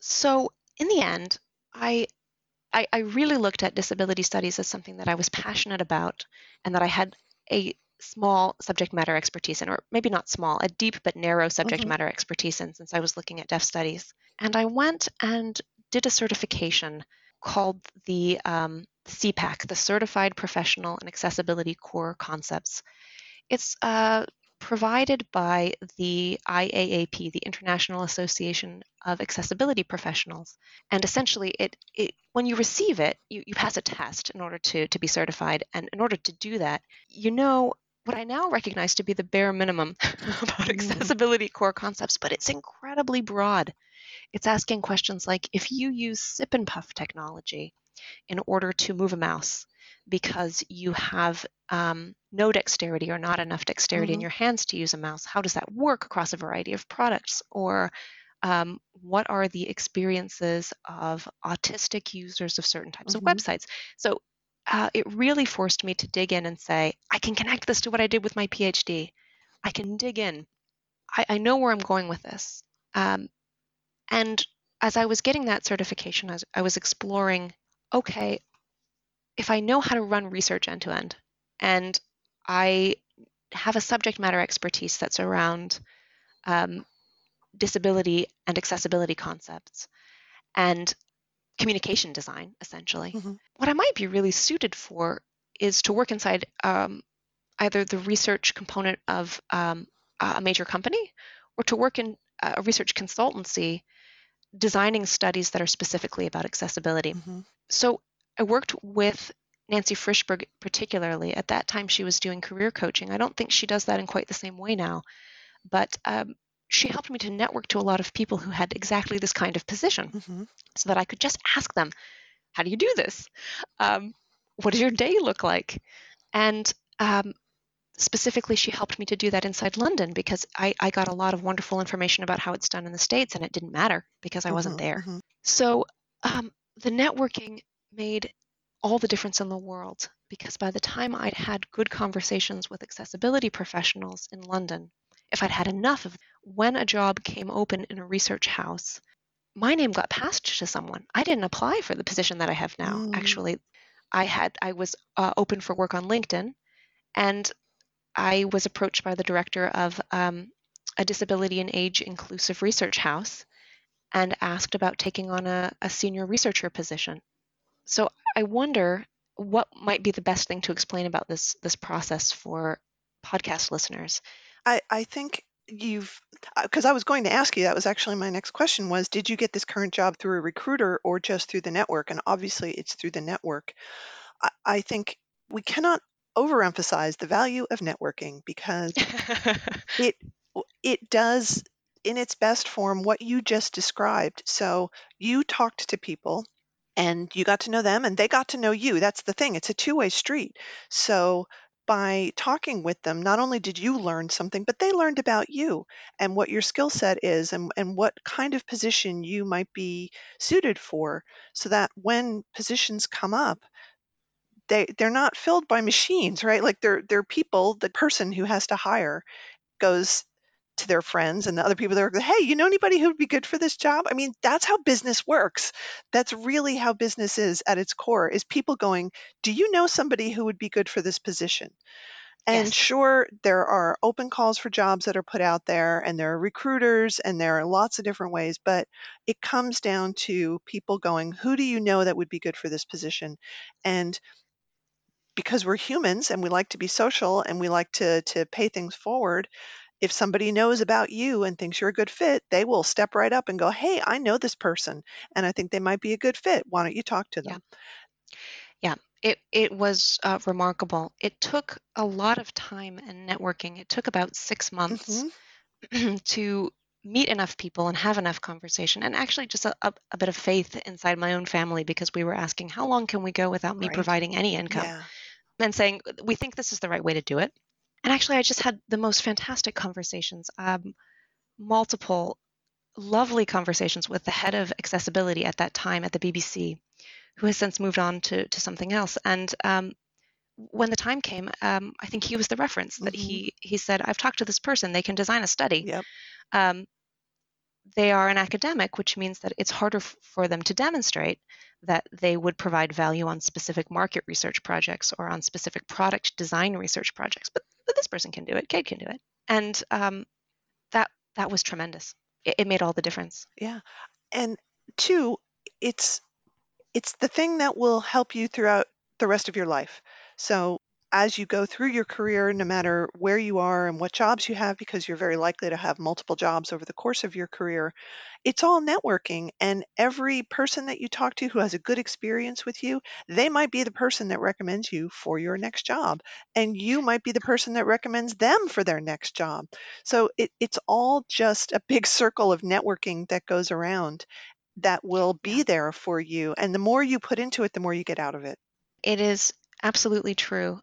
So in the end, I really looked at disability studies as something that I was passionate about and that I had a small subject matter expertise in, or maybe not small, a deep but narrow subject matter expertise in, since I was looking at deaf studies. And I went and did a certification called the CPACC, the Certified Professional in Accessibility Core Concepts. It's provided by the IAAP, the International Association of Accessibility Professionals. And essentially, it when you receive it, you pass a test in order to be certified. And in order to do that, you know what I now recognize to be the bare minimum about accessibility core concepts, but it's incredibly broad. It's asking questions like, if you use sip and puff technology in order to move a mouse because you have no dexterity or not enough dexterity in your hands to use a mouse, how does that work across a variety of products? Or what are the experiences of autistic users of certain types of websites? So it really forced me to dig in and say, I can connect this to what I did with my PhD. I can dig in. I know where I'm going with this. And as I was getting that certification, I was exploring, okay, if I know how to run research end to end, and I have a subject matter expertise that's around disability and accessibility concepts and communication design, essentially, what I might be really suited for is to work inside either the research component of a major company, or to work in a research consultancy designing studies that are specifically about accessibility. So I worked with Nancy Frishberg particularly. At that time, she was doing career coaching. I don't think she does that in quite the same way now, but she helped me to network to a lot of people who had exactly this kind of position so that I could just ask them, how do you do this? What does your day look like? And specifically, she helped me to do that inside London, because I got a lot of wonderful information about how it's done in the States, and it didn't matter because I wasn't there. So the networking made all the difference in the world, because by the time I'd had good conversations with accessibility professionals in London, if I'd had enough of, when a job came open in a research house, my name got passed to someone. I didn't apply for the position that I have now. Actually, I was open for work on LinkedIn, and I was approached by the director of a disability and age inclusive research house, and asked about taking on a senior researcher position. So I wonder what might be the best thing to explain about this process for podcast listeners. I think because I was going to ask you, that was actually my next question, was did you get this current job through a recruiter or just through the network? And obviously it's through the network. I think we cannot overemphasize the value of networking, because it does in its best form what you just described. So you talked to people, and you got to know them, and they got to know you. That's the thing. It's a two-way street. So by talking with them, not only did you learn something, but they learned about you and what your skill set is, and what kind of position you might be suited for, so that when positions come up, they're not filled by machines, right? Like they're people. The person who has to hire goes, to their friends and the other people that are, hey, you know anybody who would be good for this job? I mean, that's how business works. That's really how business is at its core, is people going, do you know somebody who would be good for this position? And yes, sure, there are open calls for jobs that are put out there, and there are recruiters, and there are lots of different ways, but it comes down to people going, who do you know that would be good for this position? And because we're humans and we like to be social and we like to pay things forward, if somebody knows about you and thinks you're a good fit, they will step right up and go, hey, I know this person and I think they might be a good fit. Why don't you talk to them? Yeah. It was remarkable. It took a lot of time and networking. It took about 6 months to meet enough people and have enough conversation, and actually just a bit of faith inside my own family, because we were asking, how long can we go without me providing any income? Yeah. And saying, we think this is the right way to do it. And actually, I just had the most fantastic conversations, multiple lovely conversations with the head of accessibility at that time at the BBC, who has since moved on to something else. And when the time came, I think he was the reference that he said, I've talked to this person, they can design a study. Yep. They are an academic, which means that it's harder for them to demonstrate that they would provide value on specific market research projects or on specific product design research projects. But this person can do it, Kate can do it. And that was tremendous. It made all the difference. Yeah. And two, it's the thing that will help you throughout the rest of your life. So as you go through your career, no matter where you are and what jobs you have, because you're very likely to have multiple jobs over the course of your career, it's all networking. And every person that you talk to who has a good experience with you, they might be the person that recommends you for your next job. And you might be the person that recommends them for their next job. So it's all just a big circle of networking that goes around, that will be there for you. And the more you put into it, the more you get out of it. It is absolutely true.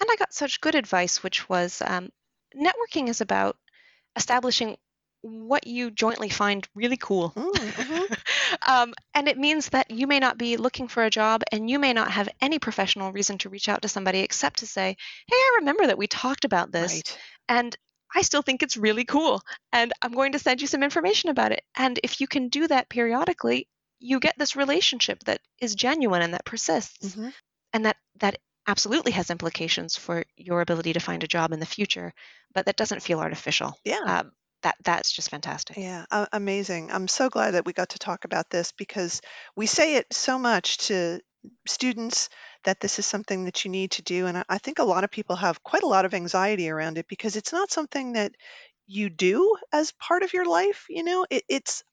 And I got such good advice, which was networking is about establishing what you jointly find really cool. And it means that you may not be looking for a job and you may not have any professional reason to reach out to somebody except to say, hey, I remember that we talked about this. Right. And I still think it's really cool, and I'm going to send you some information about it. And if you can do that periodically, you get this relationship that is genuine and that persists, and that absolutely has implications for your ability to find a job in the future, but that doesn't feel artificial. Yeah. That's just fantastic. Yeah, amazing. I'm so glad that we got to talk about this, because we say it so much to students that this is something that you need to do. And I think a lot of people have quite a lot of anxiety around it, because it's not something that you do as part of your life. You know,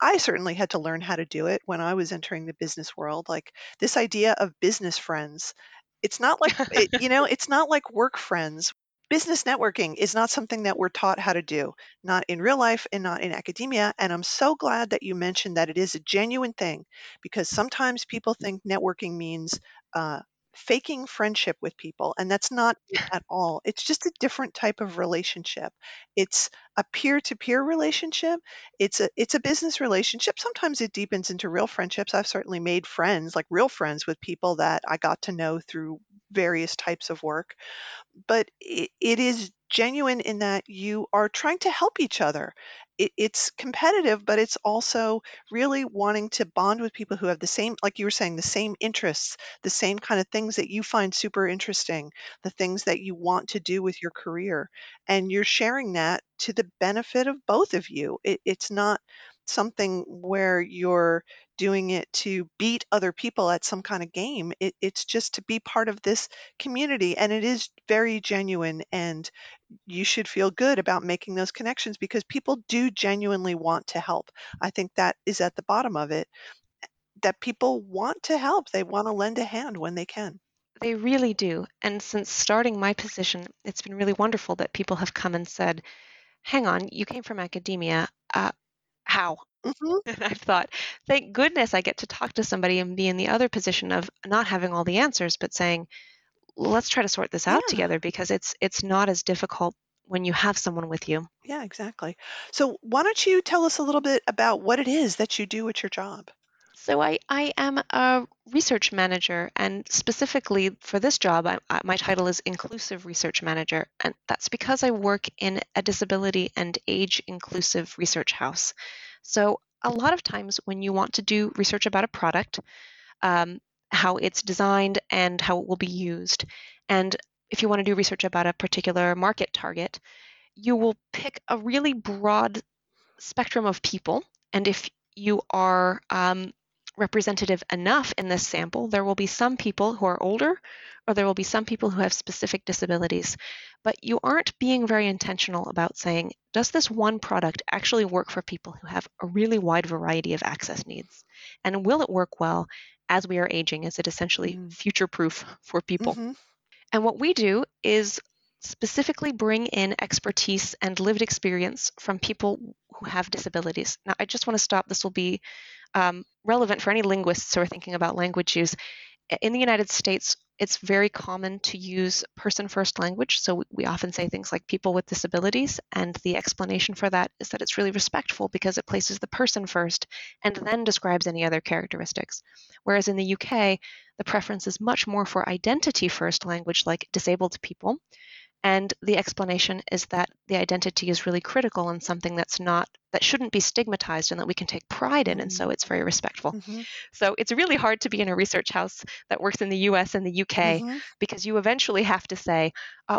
I certainly had to learn how to do it when I was entering the business world. Like this idea of business friends, it's not like, it's not like work friends. Business networking is not something that we're taught how to do, not in real life and not in academia. And I'm so glad that you mentioned that it is a genuine thing, because sometimes people think networking means faking friendship with people, and that's not at all. It's just a different type of relationship. It's a peer-to-peer relationship. It's a business relationship. Sometimes it deepens into real friendships. I've certainly made friends, like real friends, with people that I got to know through various types of work, but it is genuine in that you are trying to help each other. It's competitive, but it's also really wanting to bond with people who have the same, like you were saying, the same interests, the same kind of things that you find super interesting, the things that you want to do with your career. And you're sharing that to the benefit of both of you. It's not something where you're doing it to beat other people at some kind of game. It's just to be part of this community, and it is very genuine, and you should feel good about making those connections, because people do genuinely want to help. I think that is at the bottom of it, that people want to help. They want to lend a hand when they can. They really do. And since starting my position, it's been really wonderful that people have come and said, hang on, you came from academia. How? And I've thought, thank goodness I get to talk to somebody and be in the other position of not having all the answers, but saying, let's try to sort this out together, because it's not as difficult when you have someone with you. Yeah, exactly. So why don't you tell us a little bit about what it is that you do at your job? So I am a research manager, and specifically for this job, my title is Inclusive Research Manager, and that's because I work in a disability and age-inclusive research house. So a lot of times when you want to do research about a product, how it's designed and how it will be used, and if you want to do research about a particular market target, you will pick a really broad spectrum of people, and if you are representative enough in this sample, there will be some people who are older, or there will be some people who have specific disabilities, but you aren't being very intentional about saying, does this one product actually work for people who have a really wide variety of access needs? And will it work well as we are aging? Is it essentially future-proof for people? Mm-hmm. And what we do is specifically bring in expertise and lived experience from people who have disabilities. Now, I just want to stop. This will be relevant for any linguists who are thinking about language use. In the United States, it's very common to use person-first language. So we often say things like people with disabilities, and the explanation for that is that it's really respectful because it places the person first and then describes any other characteristics. Whereas in the UK, the preference is much more for identity-first language like disabled people. And the explanation is that the identity is really critical and something that's not, that shouldn't be stigmatized and that we can take pride in. And so it's very respectful. Mm-hmm. So it's really hard to be in a research house that works in the US and the UK because you eventually have to say,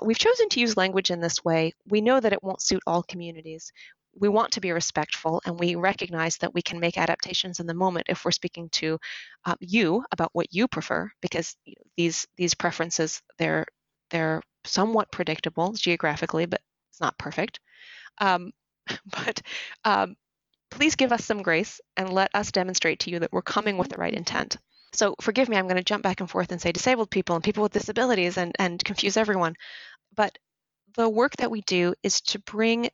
we've chosen to use language in this way. We know that it won't suit all communities. We want to be respectful, and we recognize that we can make adaptations in the moment if we're speaking to you about what you prefer, because these preferences, they're somewhat predictable geographically, but it's not perfect. But please give us some grace and let us demonstrate to you that we're coming with the right intent. So forgive me, I'm going to jump back and forth and say disabled people and people with disabilities and confuse everyone. But the work that we do is to bring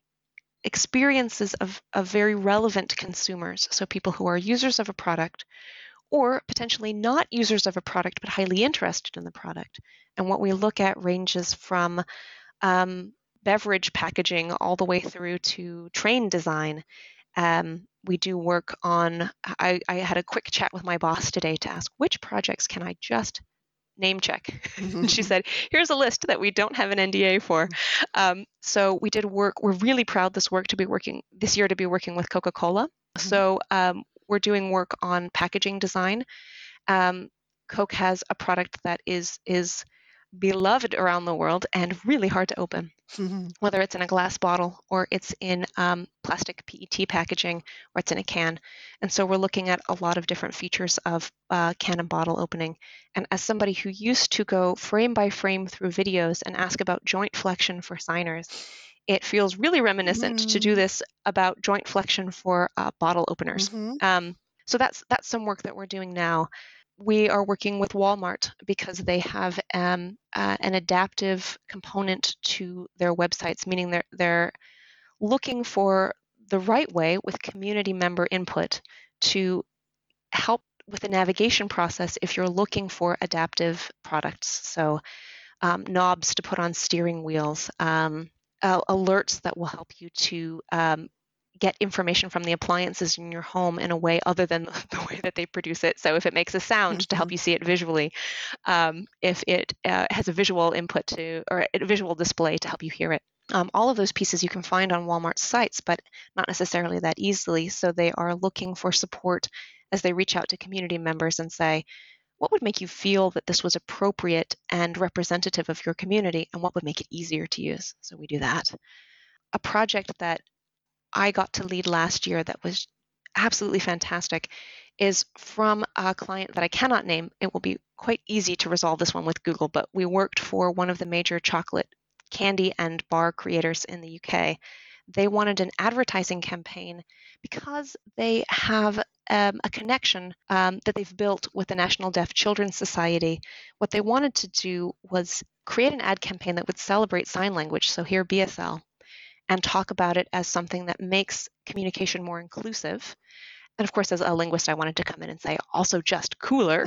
experiences of very relevant consumers, so people who are users of a product, or potentially not users of a product, but highly interested in the product. And what we look at ranges from beverage packaging all the way through to train design. We do work on, I had a quick chat with my boss today to ask, which projects can I just name check? Mm-hmm. She said, here's a list that we don't have an NDA for. So we did work, we're really proud this year to be working with Coca-Cola. Mm-hmm. So we're doing work on packaging design. Coke has a product that is beloved around the world and really hard to open, whether it's in a glass bottle or it's in plastic PET packaging or it's in a can. And so we're looking at a lot of different features of can and bottle opening. And as somebody who used to go frame by frame through videos and ask about joint flexion for signers, it feels really reminiscent to do this about joint flexion for bottle openers. So that's some work that we're doing now. We are working with Walmart because they have an adaptive component to their websites, meaning they're looking for the right way with community member input to help with the navigation process if you're looking for adaptive products. So knobs to put on steering wheels, alerts that will help you to get information from the appliances in your home in a way other than the way that they produce it. So if it makes a sound to help you see it visually, if it has a visual input to, or a visual display to help you hear it. All of those pieces you can find on Walmart's sites, but not necessarily that easily. So they are looking for support as they reach out to community members and say, what would make you feel that this was appropriate and representative of your community, and what would make it easier to use? So we do that. A project that I got to lead last year that was absolutely fantastic is from a client that I cannot name. It will be quite easy to resolve this one with Google, but we worked for one of the major chocolate candy and bar creators in the UK. They wanted an advertising campaign because they have a connection that they've built with the National Deaf Children's Society. What they wanted to do was create an ad campaign that would celebrate sign language, so here BSL, and talk about it as something that makes communication more inclusive. And of course, as a linguist, I wanted to come in and say also just cooler,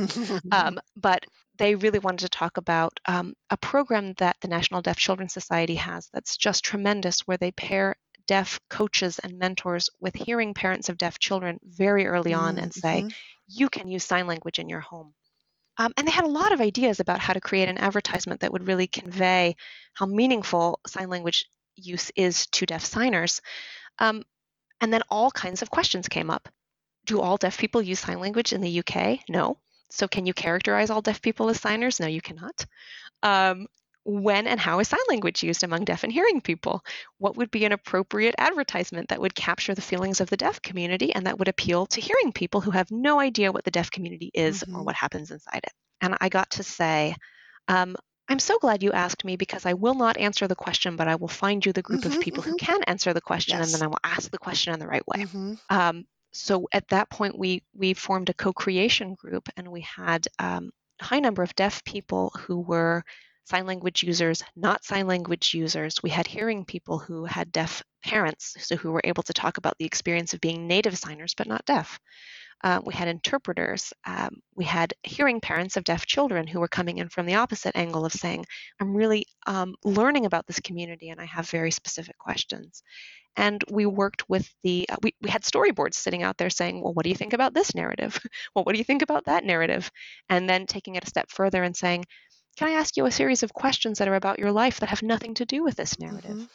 but they really wanted to talk about a program that the National Deaf Children's Society has that's just tremendous, where they pair deaf coaches and mentors with hearing parents of deaf children very early on and say, you can use sign language in your home. And they had a lot of ideas about how to create an advertisement that would really convey how meaningful sign language use is to deaf signers. And then all kinds of questions came up. Do all deaf people use sign language in the UK? No. So can you characterize all deaf people as signers? No, you cannot. When and how is sign language used among deaf and hearing people? What would be an appropriate advertisement that would capture the feelings of the deaf community and that would appeal to hearing people who have no idea what the deaf community is or what happens inside it? And I got to say, I'm so glad you asked me because I will not answer the question, but I will find you the group of people who can answer the question and then I will ask the question in the right way. So at that point, we formed a co-creation group and we had a high number of deaf people who were sign language users, not sign language users. We had hearing people who had deaf parents, so who were able to talk about the experience of being native signers, but not deaf. We had interpreters. We had hearing parents of deaf children who were coming in from the opposite angle of saying, I'm really learning about this community and I have very specific questions. And we worked with we had storyboards sitting out there saying, well, what do you think about this narrative? Well, what do you think about that narrative? And then taking it a step further and saying, can I ask you a series of questions that are about your life that have nothing to do with this narrative?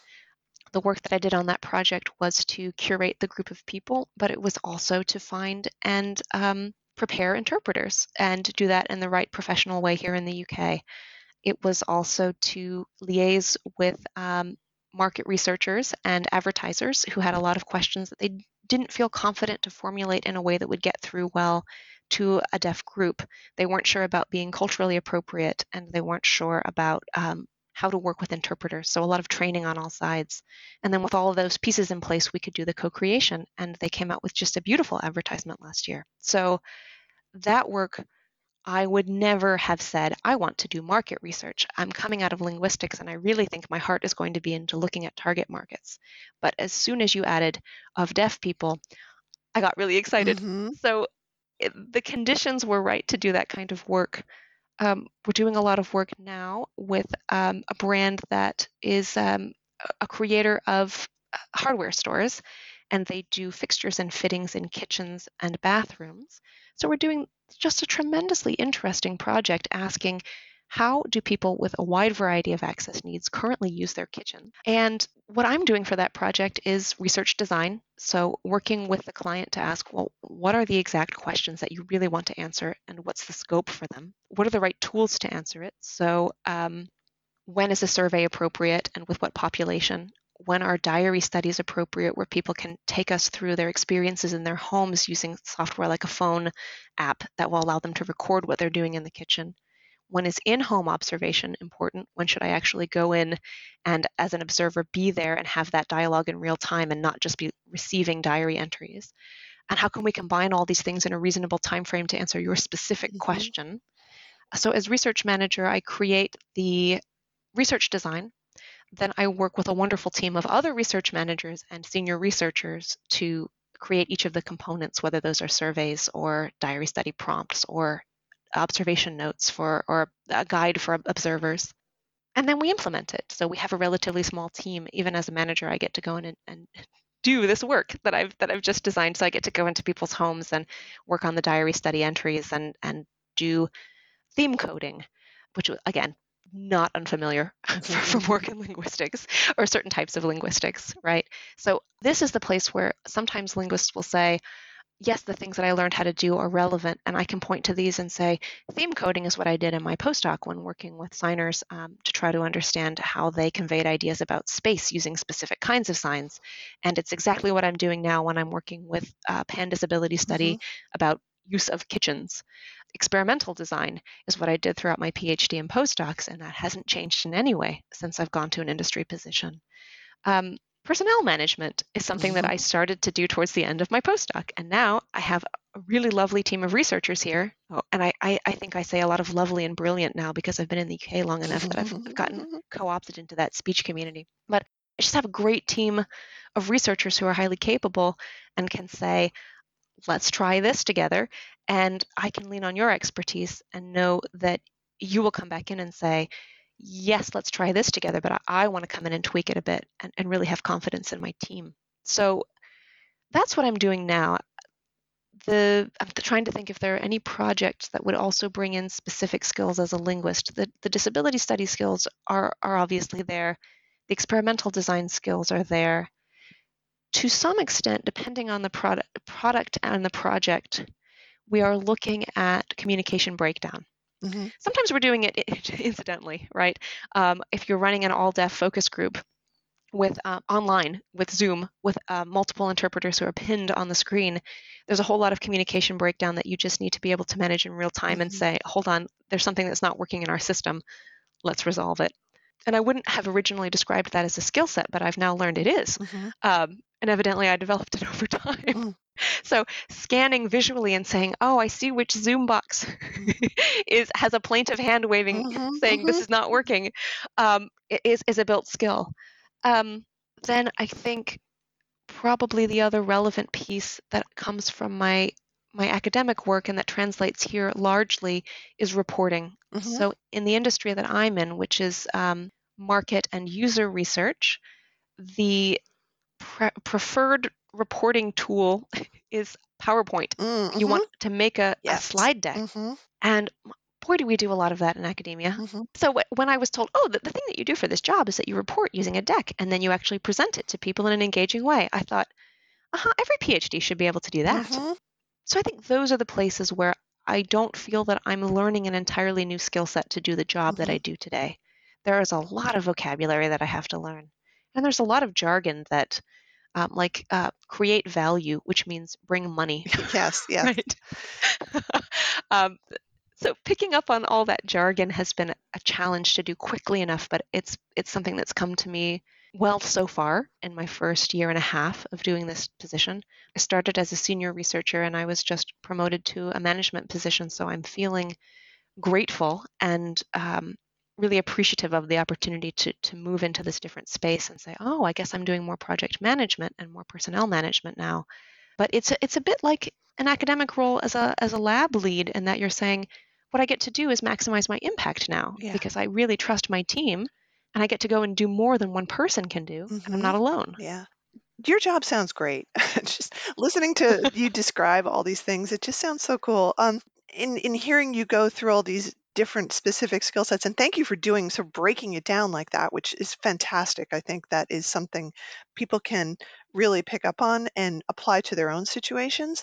The work that I did on that project was to curate the group of people, but it was also to find and prepare interpreters and do that in the right professional way here in the UK. It was also to liaise with market researchers and advertisers who had a lot of questions that they didn't feel confident to formulate in a way that would get through well to a deaf group. They weren't sure about being culturally appropriate, and they weren't sure about how to work with interpreters. So a lot of training on all sides. And then with all of those pieces in place, we could do the co-creation, and they came out with just a beautiful advertisement last year. So that work, I would never have said, I want to do market research. I'm coming out of linguistics, and I really think my heart is going to be into looking at target markets. But as soon as you added of deaf people, I got really excited. So the conditions were right to do that kind of work. We're doing a lot of work now with a brand that is a creator of hardware stores, and they do fixtures and fittings in kitchens and bathrooms. So we're doing just a tremendously interesting project asking, how do people with a wide variety of access needs currently use their kitchen? And what I'm doing for that project is research design. So working with the client to ask, well, what are the exact questions that you really want to answer and what's the scope for them? What are the right tools to answer it? So when is a survey appropriate and with what population? When are diary studies appropriate where people can take us through their experiences in their homes using software like a phone app that will allow them to record what they're doing in the kitchen? When is in-home observation important? When should I actually go in and as an observer be there and have that dialogue in real time and not just be receiving diary entries? And how can we combine all these things in a reasonable time frame to answer your specific question? So as research manager, I create the research design. Then I work with a wonderful team of other research managers and senior researchers to create each of the components, whether those are surveys or diary study prompts or observation notes for or a guide for observers. And then we implement it. So we have a relatively small team. Even as a manager, I get to go in and do this work that I've just designed. So I get to go into people's homes and work on the diary study entries and do theme coding, which again, not unfamiliar from work in linguistics or certain types of linguistics, right? So this is the place where sometimes linguists will say, yes, the things that I learned how to do are relevant, and I can point to these and say, theme coding is what I did in my postdoc when working with signers to try to understand how they conveyed ideas about space using specific kinds of signs. And it's exactly what I'm doing now when I'm working with Pan Disability Study about use of kitchens. Experimental design is what I did throughout my PhD and postdocs, and that hasn't changed in any way since I've gone to an industry position. Personnel management is something that I started to do towards the end of my postdoc. And now I have a really lovely team of researchers here. And I think I say a lot of lovely and brilliant now because I've been in the UK long enough that I've gotten co-opted into that speech community. But I just have a great team of researchers who are highly capable and can say, let's try this together. And I can lean on your expertise and know that you will come back in and say, yes, let's try this together, but I want to come in and tweak it a bit and really have confidence in my team. So that's what I'm doing now. I'm trying to think if there are any projects that would also bring in specific skills as a linguist. The disability study skills are obviously there. The experimental design skills are there. To some extent, depending on the product and the project, we are looking at communication breakdown. Mm-hmm. Sometimes we're doing it incidentally, right? If you're running an all-deaf focus group with online, with Zoom, with multiple interpreters who are pinned on the screen, there's a whole lot of communication breakdown that you just need to be able to manage in real time and say, hold on, there's something that's not working in our system. Let's resolve it. And I wouldn't have originally described that as a skill set, but I've now learned it is. Mm-hmm. And evidently I developed it over time. Mm. So scanning visually and saying, oh, I see which Zoom box has a plaintive hand waving, mm-hmm, saying, mm-hmm, this is not working, is a built skill. Then I think probably the other relevant piece that comes from my academic work and that translates here largely is reporting. Mm-hmm. So in the industry that I'm in, which is market and user research, the preferred reporting tool is PowerPoint. Mm-hmm. You want to make a slide deck. Mm-hmm. And boy, do we do a lot of that in academia. Mm-hmm. So when I was told, oh, the thing that you do for this job is that you report using a deck and then you actually present it to people in an engaging way, I thought, every PhD should be able to do that. Mm-hmm. So I think those are the places where I don't feel that I'm learning an entirely new skill set to do the job, mm-hmm, that I do today. There is a lot of vocabulary that I have to learn. And there's a lot of jargon that create value, which means bring money. Yes, yes. Right? So picking up on all that jargon has been a challenge to do quickly enough, but it's something that's come to me well so far in my first year and a half of doing this position. I started as a senior researcher and I was just promoted to a management position, so I'm feeling grateful and really appreciative of the opportunity to move into this different space and say, oh, I guess I'm doing more project management and more personnel management now. But it's a bit like an academic role as a lab lead in that you're saying, what I get to do is maximize my impact now, because I really trust my team and I get to go and do more than one person can do, mm-hmm, and I'm not alone. Yeah. Your job sounds great. Just listening to you describe all these things, it just sounds so cool. In hearing you go through all these different specific skill sets. And thank you for breaking it down like that, which is fantastic. I think that is something people can really pick up on and apply to their own situations.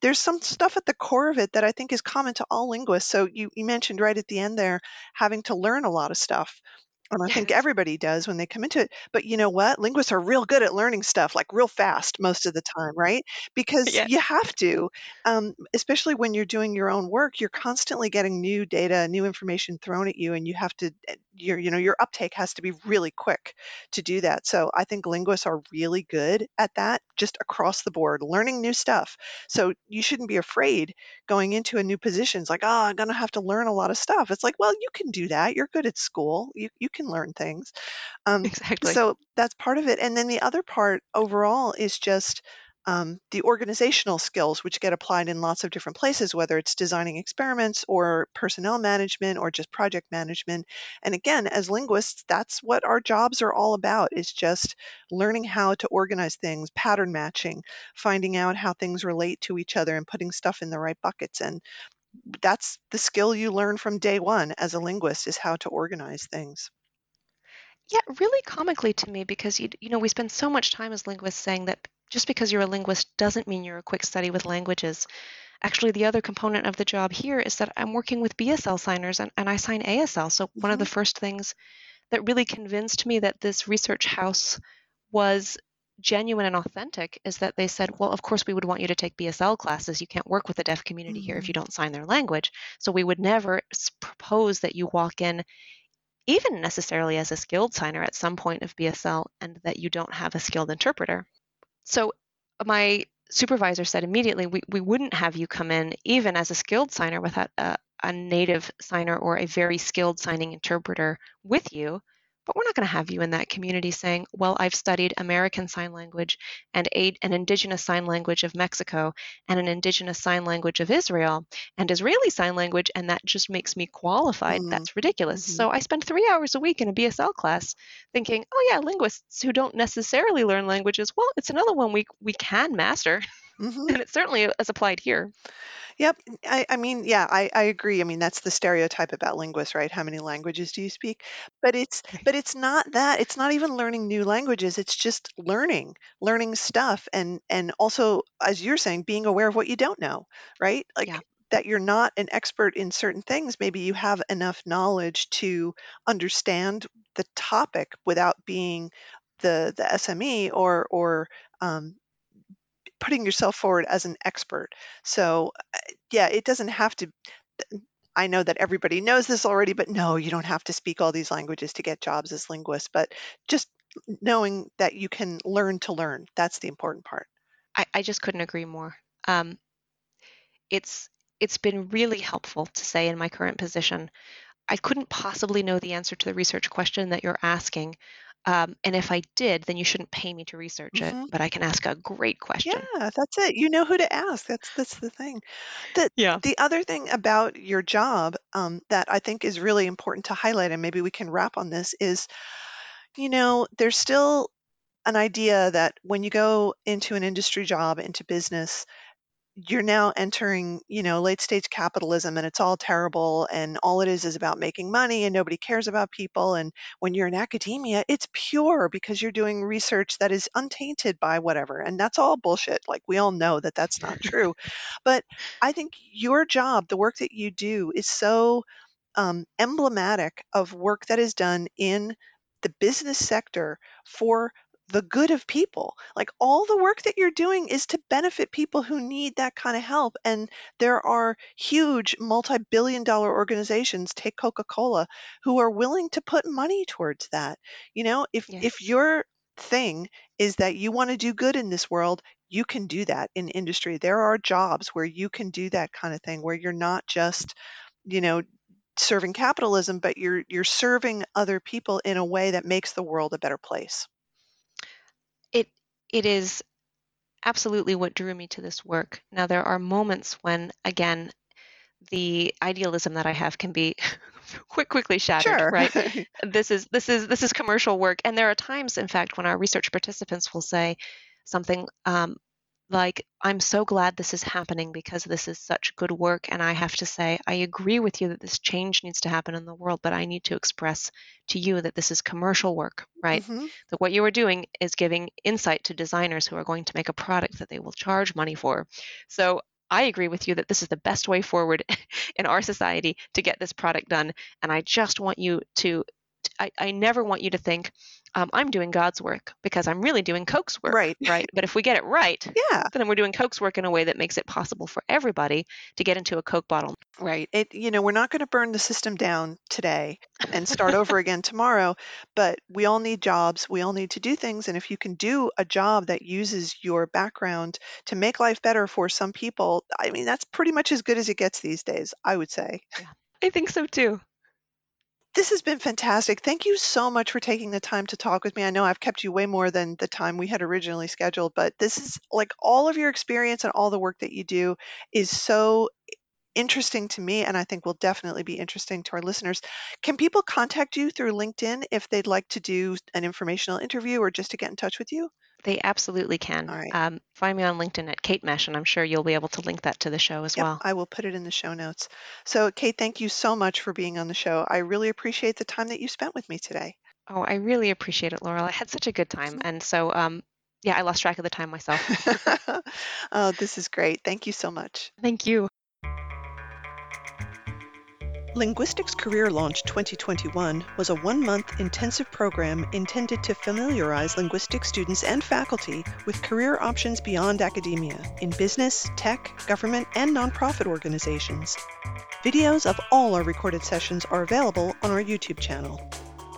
There's some stuff at the core of it that I think is common to all linguists. So you mentioned right at the end there, having to learn a lot of stuff. And I think everybody does when they come into it. But you know what? Linguists are real good at learning stuff, like real fast most of the time, right? Because you have to, especially when you're doing your own work, you're constantly getting new data, new information thrown at you, and you have to, your uptake has to be really quick to do that. So I think linguists are really good at that, just across the board, learning new stuff. So you shouldn't be afraid going into a new position. It's like, oh, I'm going to have to learn a lot of stuff. It's like, well, you can do that. You're good at school. You can learn things. Exactly. So that's part of it. And then the other part overall is just the organizational skills, which get applied in lots of different places, whether it's designing experiments or personnel management or just project management. And again, as linguists, that's what our jobs are all about, is just learning how to organize things, pattern matching, finding out how things relate to each other and putting stuff in the right buckets. And that's the skill you learn from day one as a linguist, is how to organize things. Yeah, really comically to me, because, we spend so much time as linguists saying that just because you're a linguist doesn't mean you're a quick study with languages. Actually, the other component of the job here is that I'm working with BSL signers and I sign ASL. So one of the first things that really convinced me that this research house was genuine and authentic is that they said, well, of course, we would want you to take BSL classes. You can't work with the deaf community here if you don't sign their language. So we would never propose that you walk in, even necessarily as a skilled signer at some point of BSL, and that you don't have a skilled interpreter. So my supervisor said immediately, we wouldn't have you come in even as a skilled signer without a native signer or a very skilled signing interpreter with you, But we're not going to have you in that community saying, well, I've studied American Sign Language and an indigenous sign language of Mexico and an indigenous sign language of Israel and Israeli sign language, and that just makes me qualified. Mm-hmm. That's ridiculous. Mm-hmm. So I spend 3 hours a week in a BSL class thinking, oh yeah, linguists who don't necessarily learn languages, well, it's another one we can master. Mm-hmm. And it certainly is applied here. Yep. I mean, I agree. I mean, that's the stereotype about linguists, right? How many languages do you speak? But it's not that. It's not even learning new languages. It's just learning stuff. And also, as you're saying, being aware of what you don't know, right? Like that you're not an expert in certain things. Maybe you have enough knowledge to understand the topic without being the SME or putting yourself forward as an expert. So yeah, it doesn't have to, I know that everybody knows this already, but no, you don't have to speak all these languages to get jobs as linguists, but just knowing that you can learn to learn. That's the important part. I just couldn't agree more. It's been really helpful to say in my current position, I couldn't possibly know the answer to the research question that you're asking. And if I did, then you shouldn't pay me to research it, but I can ask a great question. Yeah, that's it. You know who to ask. That's the thing. The other thing about your job that I think is really important to highlight, and maybe we can wrap on this, is, you know, there's still an idea that when you go into an industry job, into business, you're now entering, you know, late stage capitalism, and it's all terrible, and all it is about making money, and nobody cares about people. And when you're in academia, it's pure because you're doing research that is untainted by whatever. And that's all bullshit. Like, we all know that that's not true. But I think your job, the work that you do, is so emblematic of work that is done in the business sector for the good of people. Like, all the work that you're doing is to benefit people who need that kind of help. And there are huge multi-billion-dollar organizations, take Coca-Cola, who are willing to put money towards that. You know, if your thing is that you want to do good in this world, you can do that in industry. There are jobs where you can do that kind of thing, where you're not just, you know, serving capitalism, but you're serving other people in a way that makes the world a better place. It is absolutely what drew me to this work. Now, there are moments when, again, the idealism that I have can be quickly shattered, sure. Right? This is commercial work. And there are times, in fact, when our research participants will say something like, I'm so glad this is happening because this is such good work. And I have to say, I agree with you that this change needs to happen in the world, but I need to express to you that this is commercial work, right? Mm-hmm. That what you are doing is giving insight to designers who are going to make a product that they will charge money for. So I agree with you that this is the best way forward in our society to get this product done. And I just want you to, I never want you to think, I'm doing God's work, because I'm really doing Coke's work, right? But if we get it right, then we're doing Coke's work in a way that makes it possible for everybody to get into a Coke bottle. Right. We're not going to burn the system down today and start over again tomorrow, but we all need jobs. We all need to do things. And if you can do a job that uses your background to make life better for some people, I mean, that's pretty much as good as it gets these days, I would say. Yeah, I think so too. This has been fantastic. Thank you so much for taking the time to talk with me. I know I've kept you way more than the time we had originally scheduled, but this is like, all of your experience and all the work that you do is so interesting to me, and I think will definitely be interesting to our listeners. Can people contact you through LinkedIn if they'd like to do an informational interview or just to get in touch with you? They absolutely can. All right. Find me on LinkedIn at Kate Mesh, and I'm sure you'll be able to link that to the show as well. I will put it in the show notes. So, Kate, thank you so much for being on the show. I really appreciate the time that you spent with me today. Oh, I really appreciate it, Laurel. I had such a good time. And so, I lost track of the time myself. Oh, this is great. Thank you so much. Thank you. Linguistics Career Launch 2021 was a one-month intensive program intended to familiarize linguistic students and faculty with career options beyond academia in business, tech, government, and nonprofit organizations. Videos of all our recorded sessions are available on our YouTube channel.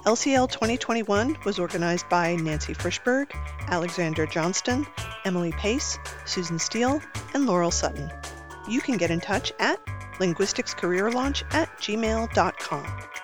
LCL 2021 was organized by Nancy Frishberg, Alexander Johnston, Emily Pace, Susan Steele, and Laurel Sutton. You can get in touch at linguisticscareerlaunch@gmail.com.